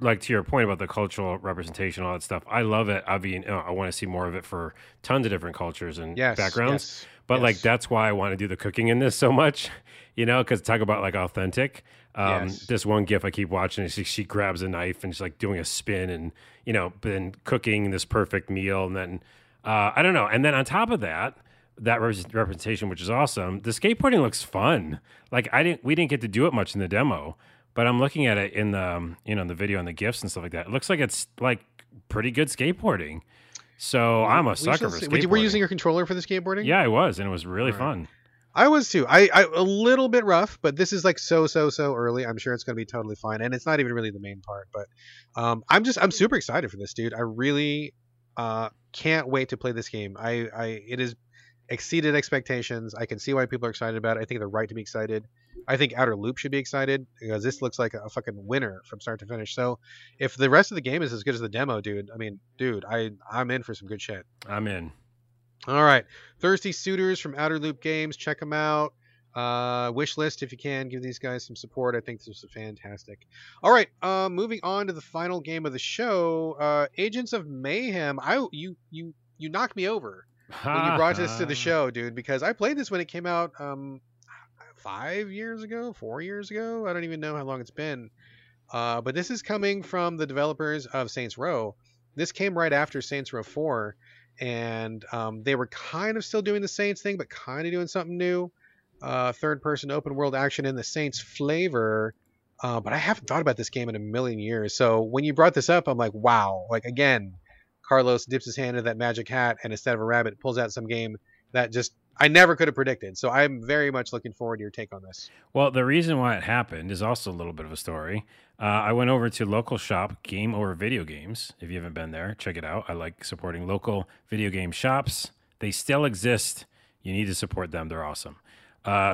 Like to your point about the cultural representation, all that stuff, I love it. I mean, I want to see more of it for tons of different cultures and backgrounds. But like, that's why I want to do the cooking in this so much, you know, because talk about like authentic. This one GIF I keep watching, she grabs a knife and she's like doing a spin and, you know, been cooking this perfect meal. And then, I don't know. And then on top of that, representation, which is awesome, the skateboarding looks fun. Like we didn't get to do it much in the demo, but I'm looking at it in the, you know, in the video and the GIFs and stuff like that. It looks like it's like pretty good skateboarding. So I'm a sucker for skateboarding. Were you using your controller for the skateboarding? Yeah, I was, and it was really fun. I was too. I a little bit rough, but this is like so early. I'm sure it's going to be totally fine, and it's not even really the main part. But I'm super excited for this, dude. I really can't wait to play this game. It has exceeded expectations. I can see why people are excited about it. I think they're right to be excited. I think Outer Loop should be excited because this looks like a fucking winner from start to finish. So if the rest of the game is as good as the demo, dude, I mean, dude, I'm in for some good shit. I'm in. All right. Thirsty Suitors from Outer Loop Games. Check them out. Wishlist if you can. Give these guys some support. I think this was fantastic. All right. Moving on to the final game of the show, Agents of Mayhem. You knocked me over when you brought this to the show, dude, because I played this when it came out 4 years ago. I don't even know how long it's been. But this is coming from the developers of Saints Row. This came right after Saints Row 4, and they were kind of still doing the Saints thing, but kind of doing something new. Third-person open-world action in the Saints flavor. But I haven't thought about this game in a million years. So when you brought this up, I'm like, wow. Like, again, Carlos dips his hand into that magic hat, and instead of a rabbit, pulls out some game that just... I never could have predicted. So I'm very much looking forward to your take on this. Well, the reason why it happened is also a little bit of a story. I went over to local shop Game Over Video Games. If you haven't been there, check it out. I like supporting local video game shops. They still exist. You need to support them. They're awesome.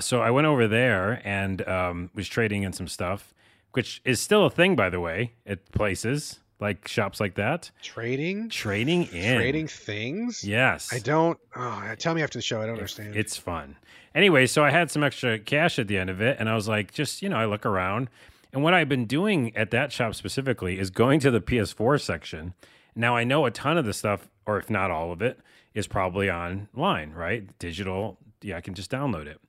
So I went over there and was trading in some stuff, which is still a thing, by the way, at places like shops like that. Trading things. Yes. I don't. Oh, tell me after the show. I don't understand. It's fun. Anyway, so I had some extra cash at the end of it, and I was like, just, you know, I look around, and what I've been doing at that shop specifically is going to the PS4 section. Now I know a ton of the stuff, or if not all of it, is probably online, right? Digital. Yeah, I can just download it.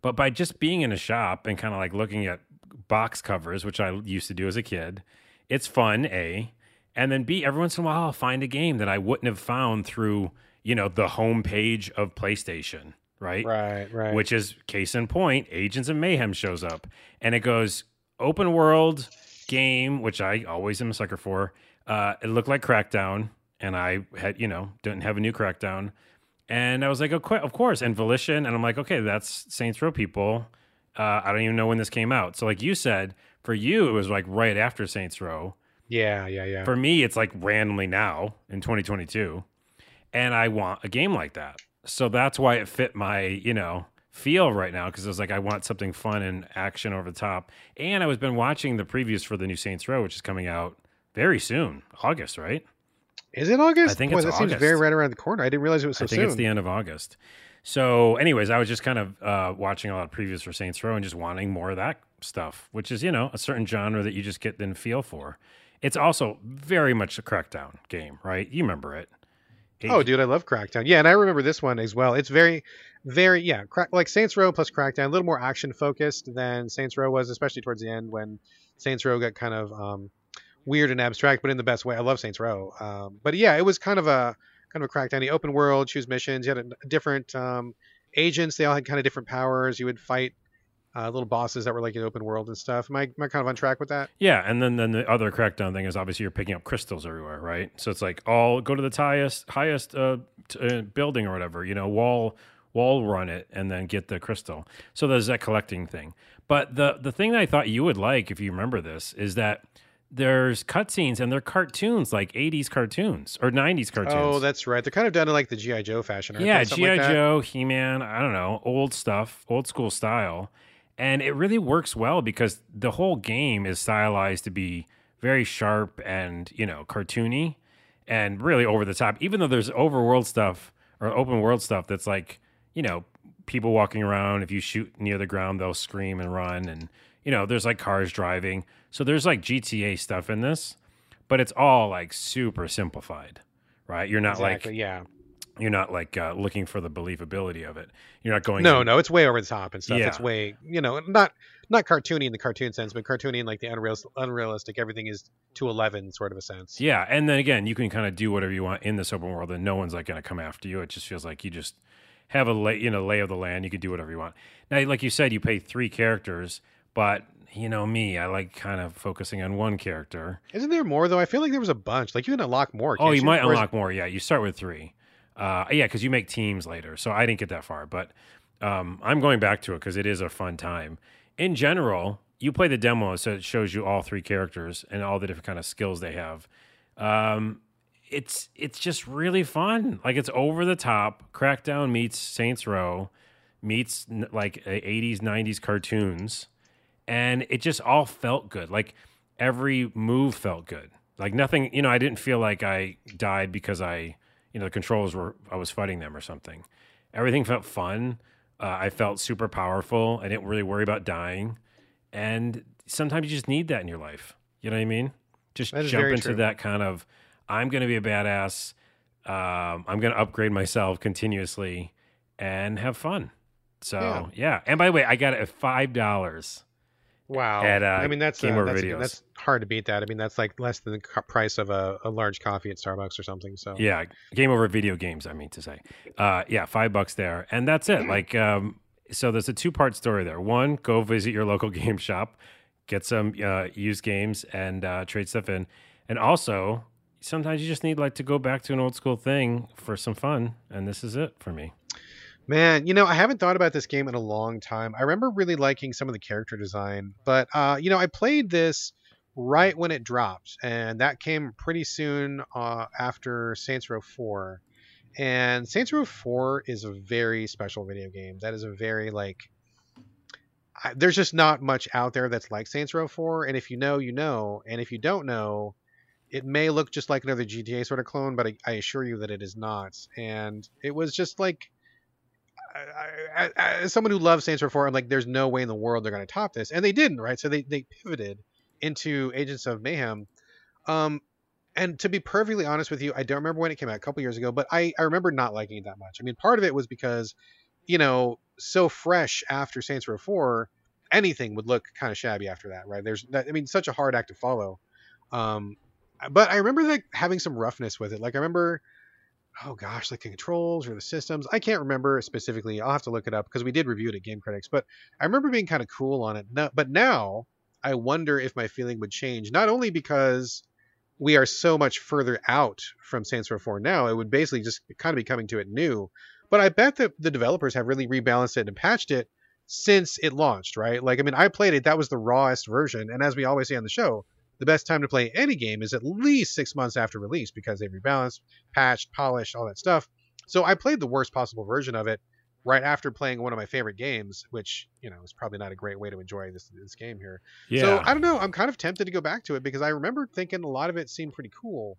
But by just being in a shop and kind of like looking at box covers, which I used to do as a kid, it's fun, A. And then B, every once in a while, I'll find a game that I wouldn't have found through, you know, the homepage of PlayStation, right? Right. Which is, case in point, Agents of Mayhem shows up. And it goes, open world game, which I always am a sucker for. It looked like Crackdown. And I had, you know, didn't have a new Crackdown. And I was like, oh, of course. And Volition. And I'm like, okay, that's Saints Row people. I don't even know when this came out. So like you said, for you, it was like right after Saints Row. Yeah. For me, it's like randomly now in 2022. And I want a game like that. So that's why it fit my, you know, feel right now. Because it was like, I want something fun and action over the top. And I was been watching the previews for the new Saints Row, which is coming out very soon. August, right? Is it August? I think it's August. That seems very right around the corner. I didn't realize it was so soon. I think it's the end of August. So anyways, I was just kind of watching a lot of previews for Saints Row and just wanting more of that stuff, which is, you know, a certain genre that you just get then feel for. It's also very much a Crackdown game, right? You remember it. Oh, dude, I love Crackdown. Yeah, and I remember this one as well. It's very, very, like Saints Row plus Crackdown, a little more action-focused than Saints Row was, especially towards the end when Saints Row got kind of weird and abstract, but in the best way. I love Saints Row. But yeah, it was kind of a Crackdown. The open world, choose missions. You had different agents. They all had kind of different powers. You would fight little bosses that were like an open world and stuff. Am I kind of on track with that? Yeah, and then the other Crackdown thing is obviously you're picking up crystals everywhere, right? So it's like all go to the highest building or whatever, you know, wall run it and then get the crystal. So there's that collecting thing. But the thing that I thought you would like, if you remember this, is that there's cutscenes and they're cartoons, like 80s cartoons or 90s cartoons. Oh, that's right. They're kind of done in like the G.I. Joe fashion. Yeah, G.I. Joe, He-Man, I don't know, old stuff, old school style. And it really works well because the whole game is stylized to be very sharp and, you know, cartoony and really over the top, even though there's overworld stuff or open world stuff that's like, you know, people walking around. If you shoot near the ground, they'll scream and run. And, you know, there's like cars driving. So there's like GTA stuff in this, but it's all like super simplified, right? You're not exactly, like, yeah. You're not like looking for the believability of it. You're not going. No, it's way over the top and stuff. Yeah. It's way, not cartoony in the cartoon sense, but cartoony in like the unrealistic. Everything is 2:11 sort of a sense. Yeah, and then again, you can kind of do whatever you want in this open world, and no one's like going to come after you. It just feels like you just have a lay of the land. You can do whatever you want. Now, like you said, you pay 3 characters, but. You know me, I like kind of focusing on one character. Isn't there more, though? I feel like there was a bunch. Like, you can unlock more. Oh, you might unlock more, yeah. You start with 3. Yeah, because you make teams later, so I didn't get that far. But I'm going back to it because it is a fun time. In general, you play the demo, so it shows you all 3 characters and all the different kind of skills they have. It's just really fun. Like, it's over the top. Crackdown meets Saints Row meets, like, 80s, 90s cartoons. And it just all felt good. Like, every move felt good. Like, nothing, I didn't feel like I died because the controls were, I was fighting them or something. Everything felt fun. I felt super powerful. I didn't really worry about dying. And sometimes you just need that in your life. You know what I mean? Just jump into that kind of, I'm going to be a badass. I'm going to upgrade myself continuously and have fun. So, yeah. And by the way, I got it at $5. Wow. At, that's hard to beat that. I mean, that's like less than the price of a large coffee at Starbucks or something. So yeah, Game Over Video Games, I mean to say. Yeah, $5 there. And that's it. Like, so there's a 2-part story there. One, go visit your local game shop, get some used games and trade stuff in. And also, sometimes you just need like to go back to an old school thing for some fun. And this is it for me. Man, I haven't thought about this game in a long time. I remember really liking some of the character design, but, I played this right when it dropped, and that came pretty soon after Saints Row 4. And Saints Row 4 is a very special video game. That is a very, there's just not much out there that's like Saints Row 4, and if you know, you know, and if you don't know, it may look just like another GTA sort of clone, but I assure you that it is not. And it was just like... as someone who loves Saints Row 4, I'm like, there's no way in the world they're going to top this. And they didn't, right? So they pivoted into Agents of Mayhem. And to be perfectly honest with you, I don't remember when it came out, a couple years ago, but I remember not liking it that much. I mean, part of it was because, so fresh after Saints Row 4, anything would look kind of shabby after that, right? Such a hard act to follow. But I remember having some roughness with it. Like, I remember... oh gosh, like the controls or the systems. I can't remember specifically. I'll have to look it up because we did review it at Game Critics, but I remember being kind of cool on it. No, but now I wonder if my feeling would change, not only because we are so much further out from Saints Row 4 now, it would basically just kind of be coming to it new, but I bet that the developers have really rebalanced it and patched it since it launched, right? Like, I mean, I played it. That was the rawest version. And as we always say on the show, the best time to play any game is at least 6 months after release because they've rebalanced, patched, polished, all that stuff. So I played the worst possible version of it right after playing one of my favorite games, which, is probably not a great way to enjoy this game here. Yeah. So I don't know. I'm kind of tempted to go back to it because I remember thinking a lot of it seemed pretty cool.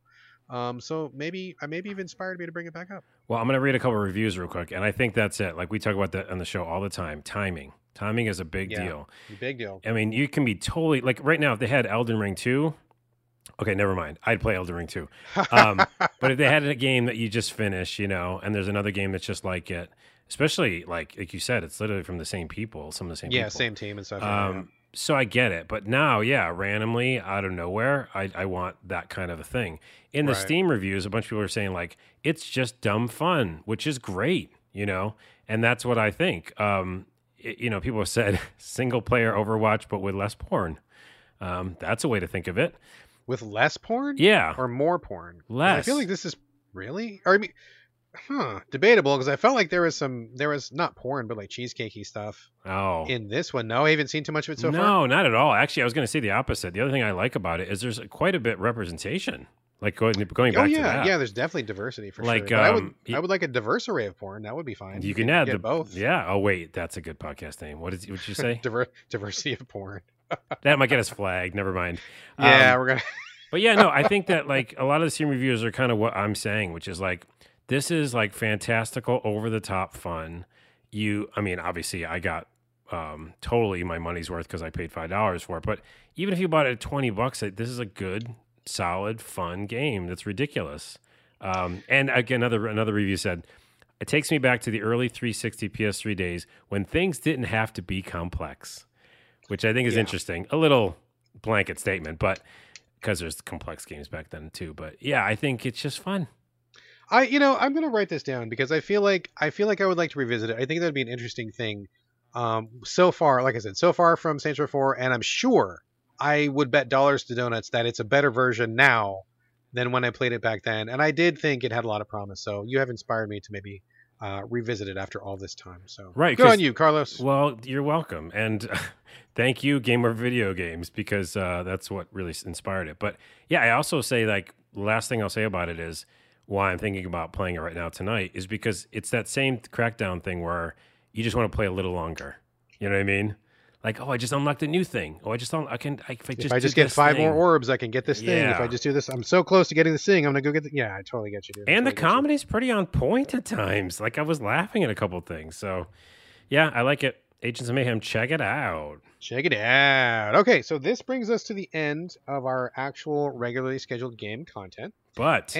So maybe you've inspired me to bring it back up. Well, I'm going to read a couple of reviews real quick. And I think that's it. Like we talk about that on the show all the time. Timing is a big deal. Big deal. I mean, you can be totally like right now, if they had Elden Ring 2, okay, never mind. I'd play Elden Ring 2. But if they had a game that you just finished, and there's another game that's just like it, especially like you said, it's literally from the same people, some of the same people. Yeah, same team and stuff. So I get it. But now, yeah, randomly out of nowhere, I want that kind of a thing. In the Steam reviews, a bunch of people are saying like, it's just dumb fun, which is great, and that's what I think. People have said single player Overwatch, but with less porn. That's a way to think of it. With less porn? Yeah. Or more porn? Less. I feel like this is really, debatable. Cause I felt like there was not porn, but like cheesecakey stuff in this one. No, I haven't seen too much of it so far. No, not at all. Actually, I was going to say the opposite. The other thing I like about it is there's quite a bit representation. Like going back to that. Yeah, there's definitely diversity for sure. I would like a diverse array of porn. That would be fine. You can add both. Yeah. Oh, wait. That's a good podcast name. What did you say? Diversity of porn. That might get us flagged. Never mind. Yeah, we're going to. But yeah, no, I think that like a lot of the Steam reviews are kind of what I'm saying, which is like, this is like fantastical, over-the-top fun. Obviously I got totally my money's worth because I paid $5 for it. But even if you bought it at $20, this is a good... solid, fun game that's ridiculous. And again, another review said, it takes me back to the early 360 PS3 days when things didn't have to be complex, which I think is interesting. A little blanket statement, but because there's complex games back then too. But yeah, I think it's just fun. I'm going to write this down because I feel like I would like to revisit it. I think that'd be an interesting thing. So far, like I said, from Saints Row 4, and I'm sure I would bet dollars to donuts that it's a better version now than when I played it back then. And I did think it had a lot of promise. So you have inspired me to maybe revisit it after all this time. So right, good on you, Carlos. Well, you're welcome. And thank you, Gamer Video Games, because that's what really inspired it. But yeah, I also say, like, last thing I'll say about it is why I'm thinking about playing it right now tonight is because it's that same Crackdown thing where you just want to play a little longer. You know what I mean? Like, oh, I just unlocked a new thing. Oh, I just unlocked, if I just get 5 more orbs, I can get this thing. If I just do this, I'm so close to getting this thing. I'm going to go get the, I totally get you, dude. And the comedy's pretty on point at times. Like, I was laughing at a couple of things. So, yeah, I like it. Agents of Mayhem, check it out. Okay, so this brings us to the end of our actual regularly scheduled game content. But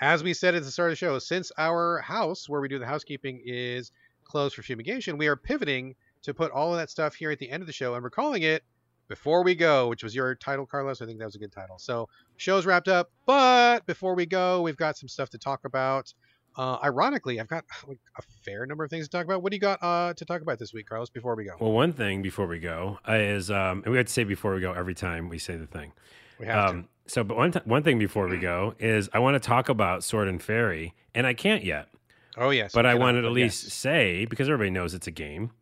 as we said at the start of the show, since our house where we do the housekeeping is closed for fumigation, we are pivoting to put all of that stuff here at the end of the show, and we're calling it Before We Go, which was your title, Carlos. I think that was a good title. So show's wrapped up, but before we go, we've got some stuff to talk about. Ironically, I've got a fair number of things to talk about. What do you got to talk about this week, Carlos, before we go? Well, one thing before we go is, and we have to say before we go every time we say the thing. We have to. So, but one thing before we go is I want to talk about Sword and Fairy, and I can't yet. Oh, yes. But I wanted to at least say, because everybody knows it's a game,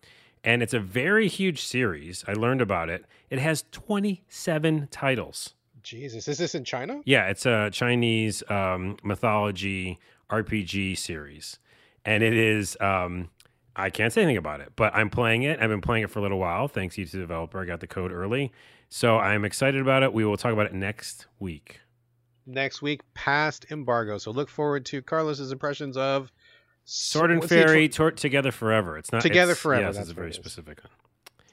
and it's a very huge series. I learned about it. It has 27 titles. Jesus. Is this in China? Yeah, it's a Chinese mythology RPG series. And it is, I can't say anything about it, but I'm playing it. I've been playing it for a little while. Thanks you to the developer. I got the code early. So I'm excited about it. We will talk about it next week. Next week, past embargo. So look forward to Carlos's impressions of Sword and Fairy Together Forever. It's not Together Forever. Yes, that's a very specific one.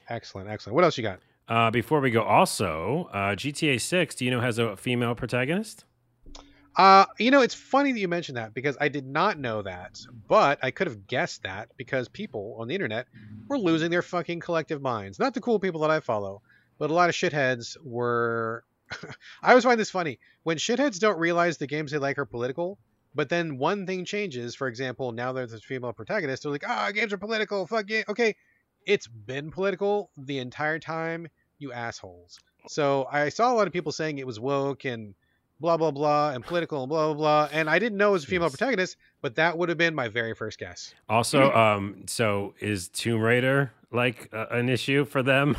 Excellent, excellent. What else you got? Before we go, also, GTA 6, do you know, has a female protagonist? It's funny that you mentioned that because I did not know that, but I could have guessed that because people on the internet were losing their fucking collective minds. Not the cool people that I follow, but a lot of shitheads were... I always find this funny. When shitheads don't realize the games they like are political, but then one thing changes. For example, now there's a female protagonist. They're like, games are political. Fuck yeah. Okay. It's been political the entire time, you assholes. So I saw a lot of people saying it was woke and blah, blah, blah, and political and blah, blah, blah. And I didn't know it was a female protagonist, but that would have been my very first guess. Also, so is Tomb Raider like an issue for them?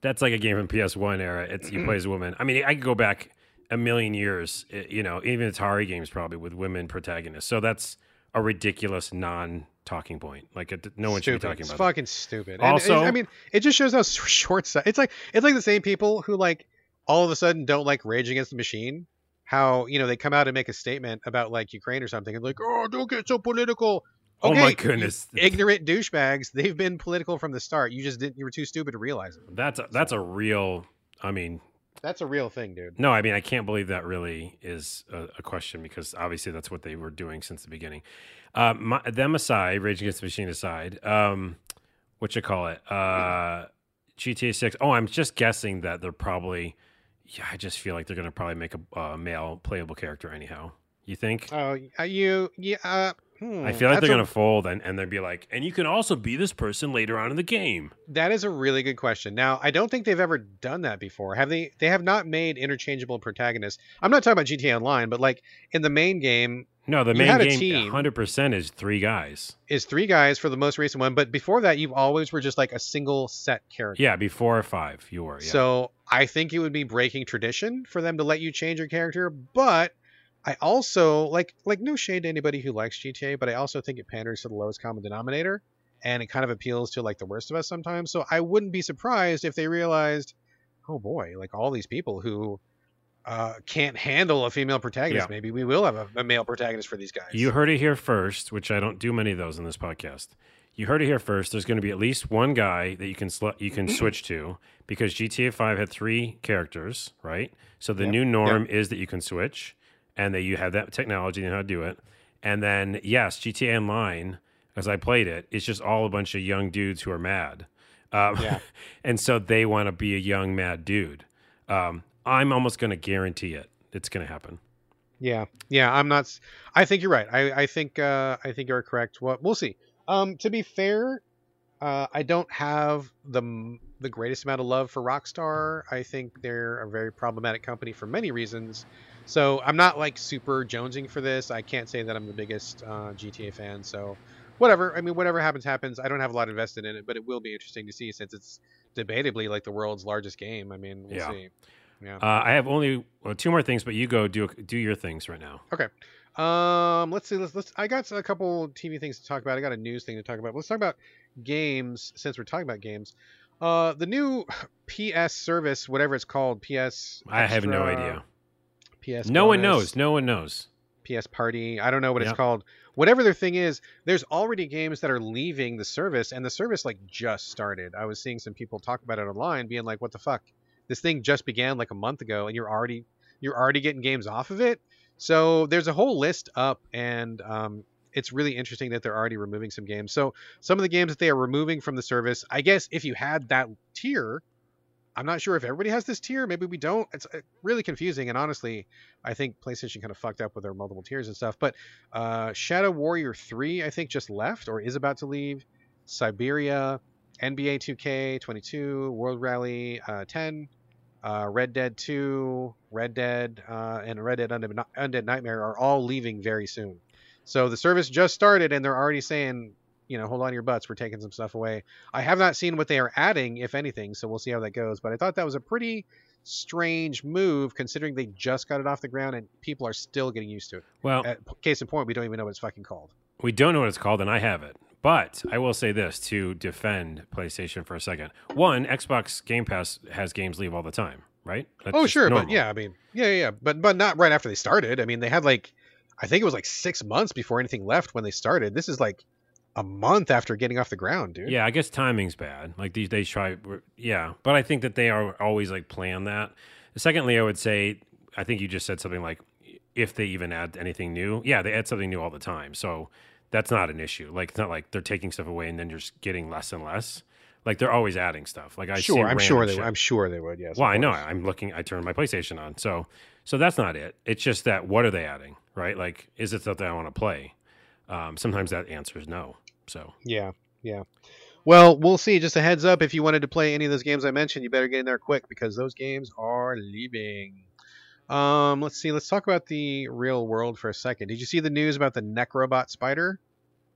That's like a game from PS1 era. It's you play as a woman. I mean, I could go back a million years, even Atari games probably with women protagonists. So that's a ridiculous non-talking point. Like no one should be talking about it. It's fucking stupid. Also, and, I mean, it just shows how short-sighted. It's like the same people who like all of a sudden don't like Rage Against the Machine. How they come out and make a statement about like Ukraine or something and like, oh, don't get so political. Okay, oh my goodness! Ignorant douchebags. They've been political from the start. You just didn't. You were too stupid to realize it. That's a real thing, dude. No, I mean, I can't believe that really is a question because obviously that's what they were doing since the beginning. Them aside, Rage Against the Machine aside, GTA 6. Oh, I'm just guessing that they're probably. Yeah, I just feel like they're gonna probably make a male playable character anyhow. You think? Oh, I feel like they're going to fold and they'd be like, and you can also be this person later on in the game. That is a really good question. Now, I don't think they've ever done that before. Have they? They have not made interchangeable protagonists. I'm not talking about GTA Online, but like in the main game. No, the main game 100% is 3 guys. Is 3 guys for the most recent one. But before that, you always were just like a single set character. Yeah, before 5, you were. Yeah. So I think it would be breaking tradition for them to let you change your character, but... I also like no shade to anybody who likes GTA, but I also think it panders to the lowest common denominator and it kind of appeals to like the worst of us sometimes. So I wouldn't be surprised if they realized, oh boy, like all these people who can't handle a female protagonist. Yeah. Maybe we will have a male protagonist for these guys. You heard it here first, which I don't do many of those in this podcast. You heard it here first. There's going to be at least one guy that you can switch to because GTA 5 had 3 characters, right? So the new norm is that you can switch. and that you have that technology and how to do it. And then, yes, GTA Online, as I played it, it's just all a bunch of young dudes who are mad. And so they want to be a young, mad dude. I'm almost going to guarantee it. It's going to happen. Yeah. Yeah. I'm not, I think you're right. I think you're correct. Well, we'll see. To be fair, I don't have the greatest amount of love for Rockstar. I think they're a very problematic company for many reasons. So I'm not like super jonesing for this. I can't say that I'm the biggest GTA fan. So whatever. I mean, whatever happens, happens. I don't have a lot invested in it, but it will be interesting to see since it's debatably like the world's largest game. I mean, we'll see. Yeah. I have only two more things, but you go do your things right now. Okay. Let's see. Let's. I got a couple TV things to talk about. I got a news thing to talk about. Let's talk about games since we're talking about games. The new PS service, whatever it's called, PS. Extra, I have no idea. PS. No bonus, one knows. No one knows. PS Party. I don't know what it's called. Whatever their thing is, there's already games that are leaving the service, and the service like just started. I was seeing some people talk about it online, being like, "What the fuck? This thing just began like a month ago, and you're already getting games off of it." So there's a whole list up, and it's really interesting that they're already removing some games. So some of the games that they are removing from the service, I guess if you had that tier, I'm not sure if everybody has this tier. Maybe we don't. It's really confusing. And honestly, I think PlayStation kind of fucked up with their multiple tiers and stuff. But Shadow Warrior 3, I think, just left or is about to leave. Siberia, NBA 2K, 22, World Rally 10. Red Dead 2, Red Dead, and Red Dead Undead Nightmare are all leaving very soon. So the service just started, and they're already saying, you know, hold on to your butts. We're taking some stuff away. I have not seen what they are adding, if anything, so we'll see how that goes. But I thought that was a pretty strange move, considering they just got it off the ground, and people are still getting used to it. Well, case in point, we don't even know what it's fucking called. We don't know what it's called, and I have it. But I will say this to defend PlayStation for a second. One, Xbox Game Pass has games leave all the time, right? That's sure. Normal. But yeah, I mean, yeah. But not right after they started. I mean, they had like, I think it was like 6 months before anything left when they started. This is like a month after getting off the ground, dude. Yeah, I guess timing's bad. Like these days try. Yeah. But I think that they are always like plan that. Secondly, I would say, I think you just said something like, if they even add anything new. Yeah, they add something new all the time. So that's not an issue. Like, it's not like they're taking stuff away and then you're just getting less and less. Like, they're always adding stuff. Like, I'm sure they would. Yes. Well, I know. I'm looking. I turned my PlayStation on. So that's not it. It's just that what are they adding, right? Like, is it stuff that I want to play? Sometimes that answer is no. So yeah. Well, we'll see. Just a heads up, if you wanted to play any of those games I mentioned, you better get in there quick because those games are leaving. Let's see. Let's talk about the real world for a second. Did you see the news about the Necrobot spider?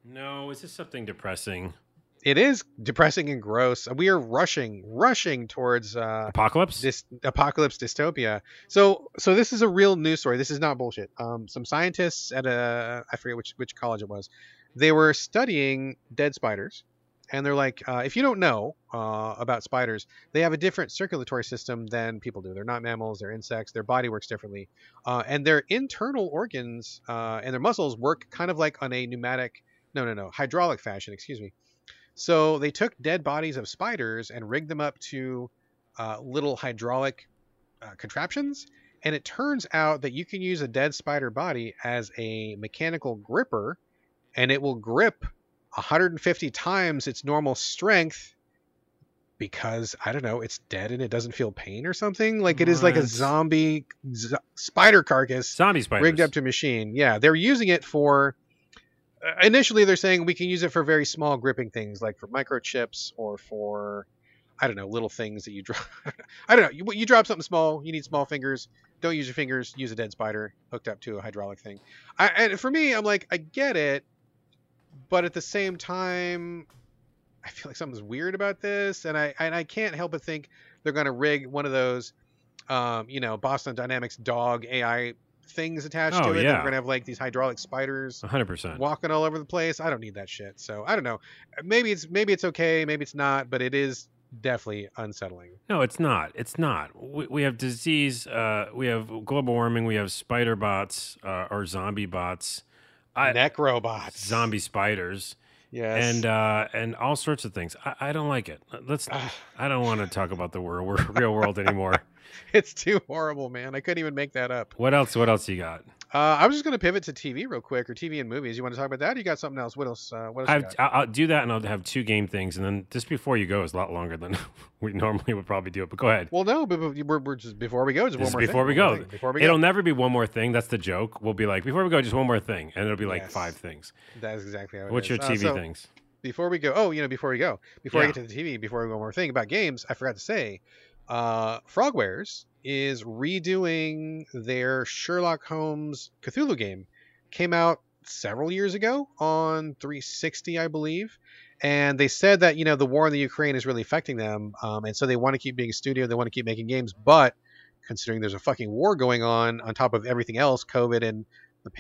No. Is this something depressing? It is depressing and gross. We are rushing towards apocalypse dystopia. So this is a real news story. This is not bullshit. Some scientists at I forget which college it was. They were studying dead spiders. And they're like, if you don't know about spiders, they have a different circulatory system than people do. They're not mammals. They're insects. Their body works differently. And their internal organs and their muscles work kind of like on a hydraulic fashion, excuse me. So they took dead bodies of spiders and rigged them up to little hydraulic contraptions. And it turns out that you can use a dead spider body as a mechanical gripper, and it will grip 150 times its normal strength because, I don't know, it's dead and it doesn't feel pain or something. Like, it is like a zombie spider carcass. Zombie spiders. Rigged up to a machine. Yeah, they're using it for... initially, they're saying we can use it for very small gripping things, like for microchips or for, I don't know, little things that you drop. I don't know. You drop something small. You need small fingers. Don't use your fingers. Use a dead spider hooked up to a hydraulic thing. And for me, I'm like, I get it. But at the same time, I feel like something's weird about this, and I can't help but think they're going to rig one of those, Boston Dynamics dog AI things attached to it. Yeah. They're going to have like these hydraulic spiders 100% walking all over the place. I don't need that shit. So I don't know. Maybe it's okay. Maybe it's not. But it is definitely unsettling. No, it's not. It's not. We have disease. We have global warming. We have spider bots or zombie bots. Necrobots, zombie spiders, yes, and all sorts of things. I don't like it. I don't want to talk about the real world anymore. It's too horrible, man. I couldn't even make that up. What else you got? I was just going to pivot to TV real quick, or TV and movies. You want to talk about that? Or you got something else? What else? I'll do that, and I'll have two game things, and then just before you go is a lot longer than we normally would probably do it. But go ahead. Well, no, but we're just before we go, just one more thing. Before we go, it'll never be one more thing. That's the joke. We'll be like, before we go, just one more thing, and it'll be like 5 things. That's exactly how it is. What's your TV things? Before we go, before I get to the TV, before we go, one more thing about games. I forgot to say, Frogwares is redoing their Sherlock Holmes Cthulhu game. Came out several years ago on 360, I believe. And they said that, the war in the Ukraine is really affecting them. And so they want to keep being a studio. They want to keep making games. But considering there's a fucking war going on top of everything else, COVID and the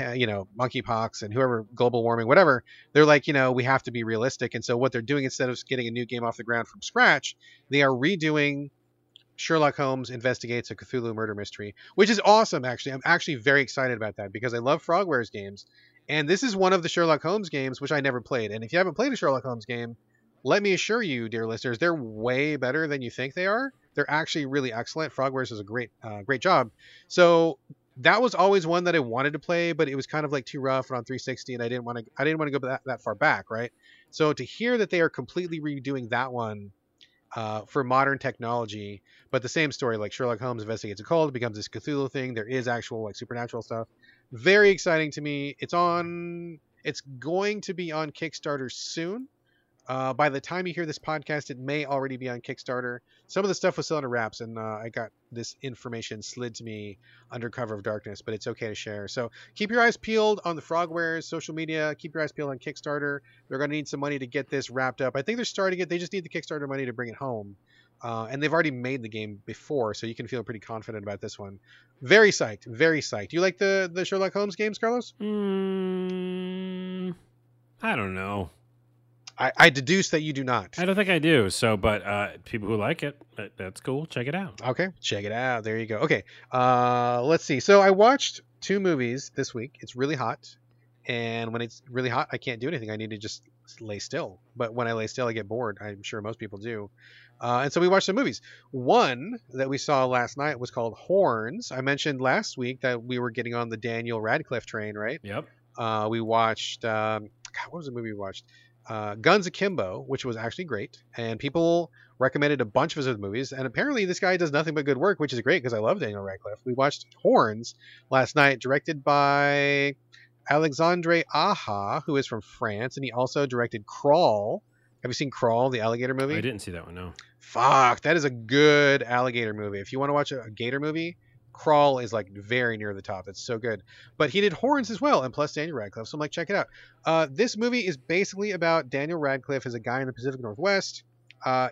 monkeypox and whoever, global warming, whatever, they're like, we have to be realistic. And so what they're doing, instead of getting a new game off the ground from scratch, they are redoing Sherlock Holmes Investigates a Cthulhu Murder Mystery, which is awesome. Actually, I'm actually very excited about that because I love Frogwares games, and this is one of the Sherlock Holmes games which I never played. And if you haven't played a Sherlock Holmes game, let me assure you, dear listeners, they're way better than you think they are. They're actually really excellent. Frogwares does a great job. So that was always one that I wanted to play, but it was kind of like too rough and on 360, and I didn't want to go that far back, right? So to hear that they are completely redoing that one for modern technology, but the same story, like Sherlock Holmes investigates a cult, it becomes this Cthulhu thing. There is actual supernatural stuff. Very exciting to me. It's going to be on Kickstarter soon. By the time you hear this podcast, it may already be on Kickstarter. Some of the stuff was still under wraps, and I got this information slid to me under cover of darkness, but it's okay to share. So keep your eyes peeled on the Frogwares social media. Keep your eyes peeled on Kickstarter. They're going to need some money to get this wrapped up. I think they're starting it. They just need the Kickstarter money to bring it home. And they've already made the game before, so you can feel pretty confident about this one. Very psyched. Very psyched. Do you like the Sherlock Holmes games, Carlos? I don't know. I deduce that you do not. I don't think I do. So, but people who like it, that's cool. Check it out. Okay. Check it out. There you go. Okay. Let's see. So I watched 2 movies this week. It's really hot. And when it's really hot, I can't do anything. I need to just lay still. But when I lay still, I get bored. I'm sure most people do. And so we watched some movies. One that we saw last night was called Horns. I mentioned last week that we were getting on the Daniel Radcliffe train, right? Yep. We watched... what was the movie we watched? Guns Akimbo, which was actually great, and people recommended a bunch of his other movies, and apparently this guy does nothing but good work, which is great because I love Daniel Radcliffe. We watched Horns last night, directed by Alexandre Aja, who is from France, and he also directed Crawl. Have you seen Crawl, the alligator movie? I didn't see that one, no. Fuck, that is a good alligator movie. If you want to watch a gator movie, Crawl is like very near the top. It's so good. But he did Horns as well, and plus Daniel Radcliffe. So I'm like, check it out. This movie is basically about Daniel Radcliffe as a guy in the Pacific Northwest.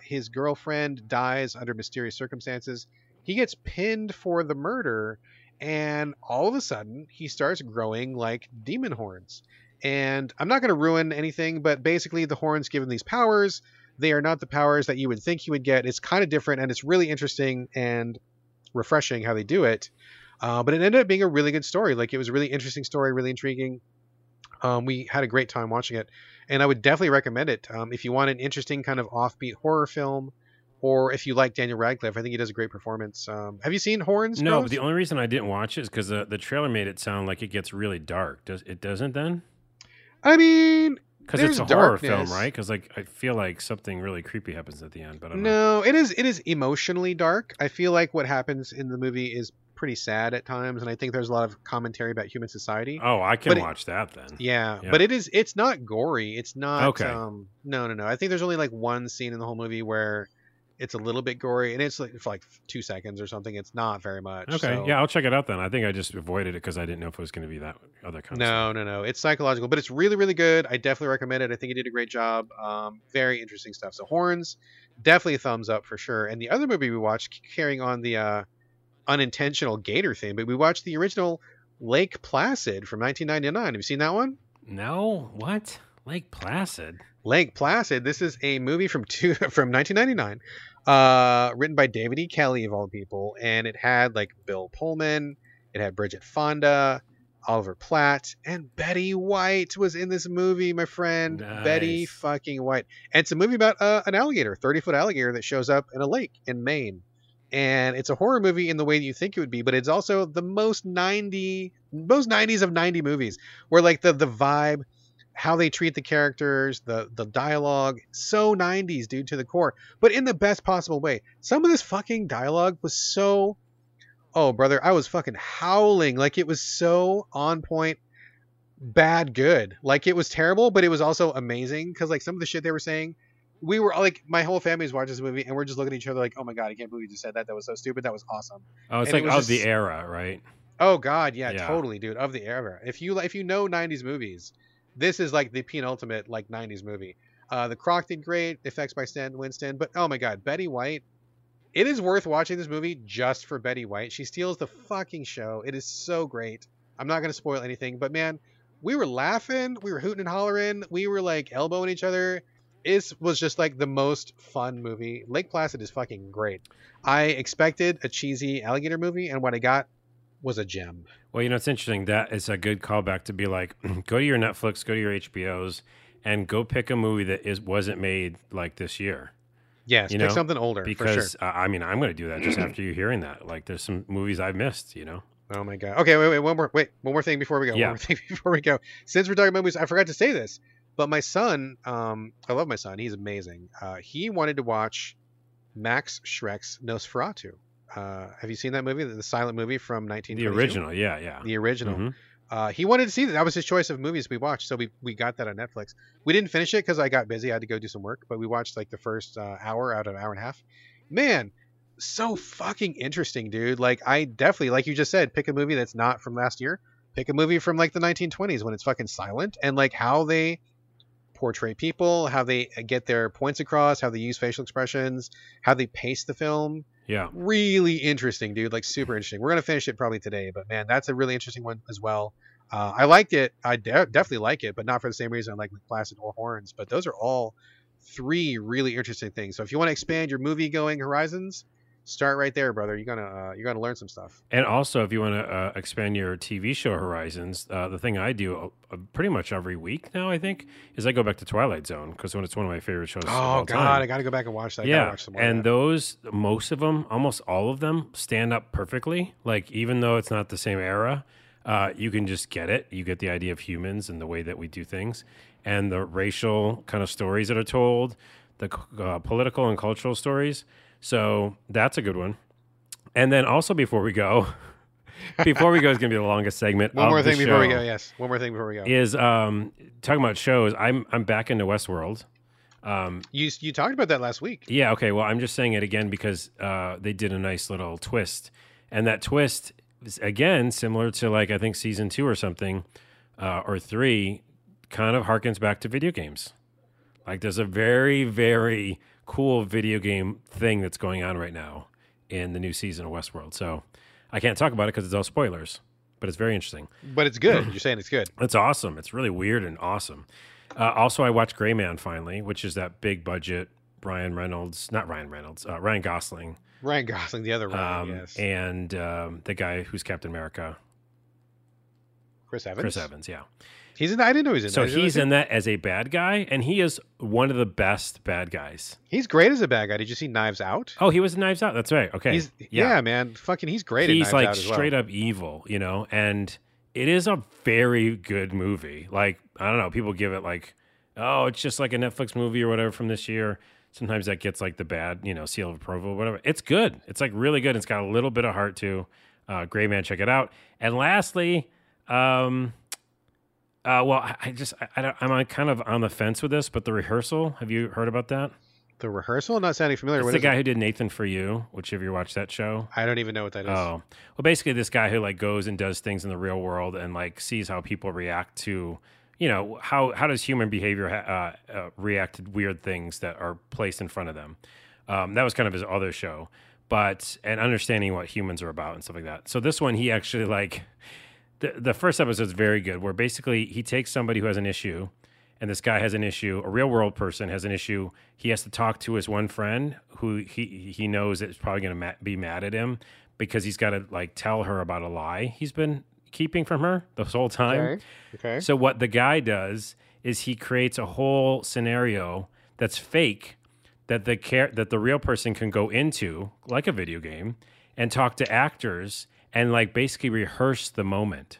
His girlfriend dies under mysterious circumstances. He gets pinned for the murder, and all of a sudden he starts growing like demon horns. And I'm not going to ruin anything, but basically the horns give him these powers. They are not the powers that you would think he would get. It's kind of different, and it's really interesting and refreshing how they do it, but it ended up being a really good story. Like, it was a really interesting story, really intriguing. We had a great time watching it, and I would definitely recommend it if you want an interesting kind of offbeat horror film, or if you like Daniel Radcliffe. I think he does a great performance. Have you seen Horns? No, but the only reason I didn't watch it is because the trailer made it sound like it gets really dark. Doesn't it then? I mean, because it's a darkness. Horror film, right? Because like, I feel like something really creepy happens at the end, but no, it is emotionally dark. I feel like what happens in the movie is pretty sad at times, and I think there's a lot of commentary about human society. Oh, I can watch that then. Yeah, yeah, but it's not gory. It's not okay. No. I think there's only like one scene in the whole movie where it's a little bit gory, and it's like for like 2 seconds or something. It's not very much. Okay, so yeah, I'll check it out then. I think I just avoided it because I didn't know if it was going to be that other kind of stuff. No. It's psychological, but it's really, really good. I definitely recommend it. I think he did a great job. Very interesting stuff. So Horns, definitely a thumbs up for sure. And the other movie we watched, carrying on the unintentional gator theme, but we watched the original Lake Placid from 1999. Have you seen that one? No. What? Lake Placid? Lake Placid. This is a movie from 1999, written by David E. Kelley of all people, and it had like Bill Pullman, it had Bridget Fonda, Oliver Platt, and Betty White was in this movie, my friend. Nice. Betty fucking White. And it's a movie about an alligator, 30-foot alligator that shows up in a lake in Maine. And it's a horror movie in the way that you think it would be, but it's also the most 90s of 90 movies, where like the vibe, how they treat the characters, the dialogue, so 90s, dude, to the core, but in the best possible way. Some of this fucking dialogue was so, oh brother, I was fucking howling. Like it was so on point, bad good. Like it was terrible, but it was also amazing, because like some of the shit they were saying, we were like, my whole family's watching this movie and we're just looking at each other like, oh my God, I can't believe you just said that. That was so stupid. That was awesome. Oh, it's and like it of just... the era, right? Oh God. Yeah, yeah, totally, dude. Of the era. If you know 90s movies, this is like the penultimate like 90s movie. The Croc did great, effects by Stan Winston, but oh my God, Betty White. It is worth watching this movie just for Betty White. She steals the fucking show. It is so great. I'm not going to spoil anything, but man, we were laughing. We were hooting and hollering. We were like elbowing each other. It was just like the most fun movie. Lake Placid is fucking great. I expected a cheesy alligator movie, and what I got was a gem. Well, you know, it's interesting. That is a good callback to be like, go to your Netflix, go to your HBOs, and go pick a movie that wasn't made like this year. Yes, you pick something older, because for sure. I mean, I'm going to do that just after you hearing that. Like, there's some movies I've missed, you know? Oh my God. Okay, wait, one more thing before we go. Yeah. One more thing before we go. Since we're talking about movies, I forgot to say this. But my son, I love my son. He's amazing. He wanted to watch Max Schreck's Nosferatu. Have you seen that movie? The silent movie from 1922? The original, yeah. The original. Mm-hmm. He wanted to see that. That was his choice of movies we watched. So we got that on Netflix. We didn't finish it because I got busy. I had to go do some work. But we watched like the first hour out of an hour and a half. Man, so fucking interesting, dude. Like I definitely, like you just said, pick a movie that's not from last year. Pick a movie from like the 1920s when it's fucking silent, and like how they portray people, how they get their points across, how they use facial expressions, how they pace the film. Yeah, really interesting, dude. Like super interesting. We're gonna finish it probably today, but man, that's a really interesting one as well. I liked it. I definitely like it, but not for the same reason I like Placid or Horns. But those are all three really interesting things. So if you want to expand your movie going horizons, start right there, brother. You're gonna learn some stuff. And also, if you want to expand your TV show horizons, the thing I do pretty much every week now, I think, is I go back to Twilight Zone, because it's one of my favorite shows. Oh all God, time. I gotta go back and watch that. Yeah, I gotta watch some more and of that. Those, most of them, almost all of them, stand up perfectly. Like even though it's not the same era, you can just get it. You get the idea of humans and the way that we do things, and the racial kind of stories that are told, the political and cultural stories. So that's a good one. And then also before we go is going to be the longest segment. One more thing before we go. Yes. One more thing before we go is, talking about shows. I'm back into Westworld. You talked about that last week. Yeah. Okay. Well, I'm just saying it again because, they did a nice little twist, and that twist is again, similar to like, I think season 2 or something, or 3, kind of harkens back to video games. Like there's a very, very cool video game thing that's going on right now in the new season of Westworld. So I can't talk about it because it's all spoilers, but it's very interesting. But it's good. You're saying it's good. It's awesome. It's really weird and awesome. Also, I watched Gray Man finally, which is that big budget Ryan Gosling. Ryan Gosling, the other Ryan, yes. And the guy who's Captain America. Chris Evans, yeah. He's in that. I didn't know he was in that. So he's in that as a bad guy, and he is one of the best bad guys. He's great as a bad guy. Did you see Knives Out? Oh, he was in Knives Out. That's right. Okay. Yeah, man. Fucking, he's great in Knives Out as well. He's like straight up evil, you know, and it is a very good movie. Like, I don't know, people give it like, oh, it's just like a Netflix movie or whatever from this year. Sometimes that gets like the bad, you know, seal of approval or whatever. It's good. It's like really good. It's got a little bit of heart too. Gray Man, check it out. And lastly, I'm kind of on the fence with this, but The Rehearsal, have you heard about that? The Rehearsal? Not sounding familiar. It's the guy who did Nathan For You, which have you watched that show? I don't even know what that is. Oh, well, basically this guy who like goes and does things in the real world and like sees how people react to, you know, how does human behavior react to weird things that are placed in front of them. That was kind of his other show, and understanding what humans are about and stuff like that. So this one, he actually like... The first episode is very good, where basically he takes somebody who has an issue, and this guy has an issue, a real-world person has an issue. He has to talk to his one friend who he knows is probably going to be mad at him because he's got to like tell her about a lie he's been keeping from her this whole time. Okay. So what the guy does is he creates a whole scenario that's fake that the real person can go into, like a video game, and talk to actors and like basically rehearse the moment.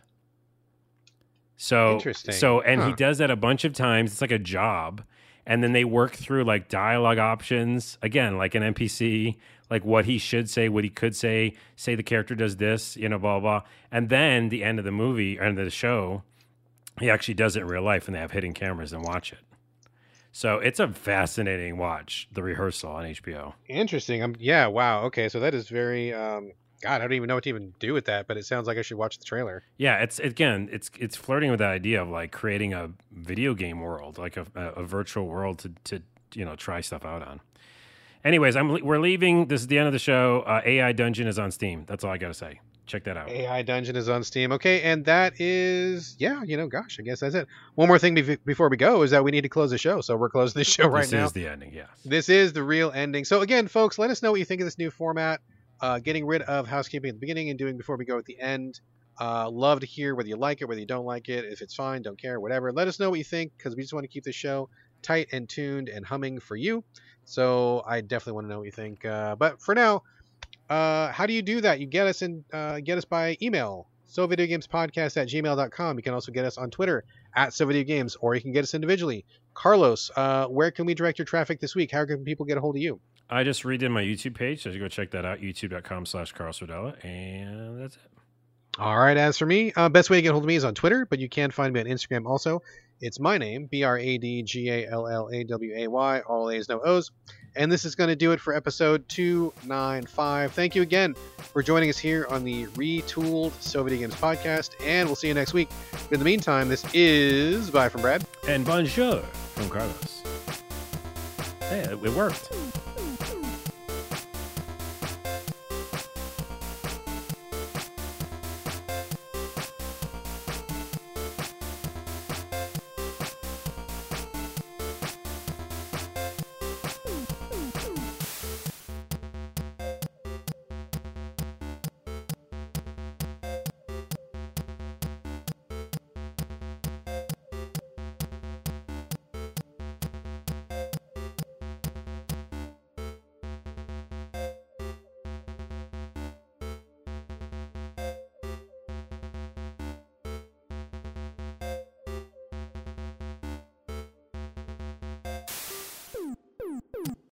So interesting. So and he does that a bunch of times. It's like a job. And then they work through like dialogue options, again, like an NPC, like what he should say, what he could say, say the character does this, you know, blah, blah. And then the end of the movie, end of the show, he actually does it in real life and they have hidden cameras and watch it. So it's a fascinating watch, The Rehearsal on HBO. Interesting. Yeah, wow. Okay, so that is very... God, I don't even know what to even do with that, but it sounds like I should watch the trailer. Yeah, it's again, it's flirting with the idea of like creating a video game world, like a virtual world to you know try stuff out on. Anyways, we're leaving. This is the end of the show. AI Dungeon is on Steam. That's all I gotta say. Check that out. AI Dungeon is on Steam. Okay, and that is I guess that's it. One more thing before we go is that we need to close the show, so we're closing the show right now. This is the ending. Yeah, this is the real ending. So again, folks, let us know what you think of this new format. Getting rid of housekeeping at the beginning and doing before we go at the end. Love to hear whether you like it, whether you don't like it, if it's fine, don't care, whatever. Let us know what you think because we just want to keep the show tight and tuned and humming for you. So I definitely want to know what you think. But for now, how do you do that? You get us in, get us by email, sovideogamespodcast@gmail.com. You can also get us on Twitter @sovideogames, or you can get us individually. Carlos, where can we direct your traffic this week? How can people get a hold of you? I just redid my YouTube page, so you go check that out, youtube.com/CarlosRodella, and that's it. All right, as for me, best way to get a hold of me is on Twitter, but you can find me on Instagram also. It's my name, BradGallaway, all A's, no O's. And this is going to do it for episode 295. Thank you again for joining us here on the retooled So Video Games podcast, and we'll see you next week. In the meantime, this is bye from Brad. And bonjour from Carlos. Hey, it worked.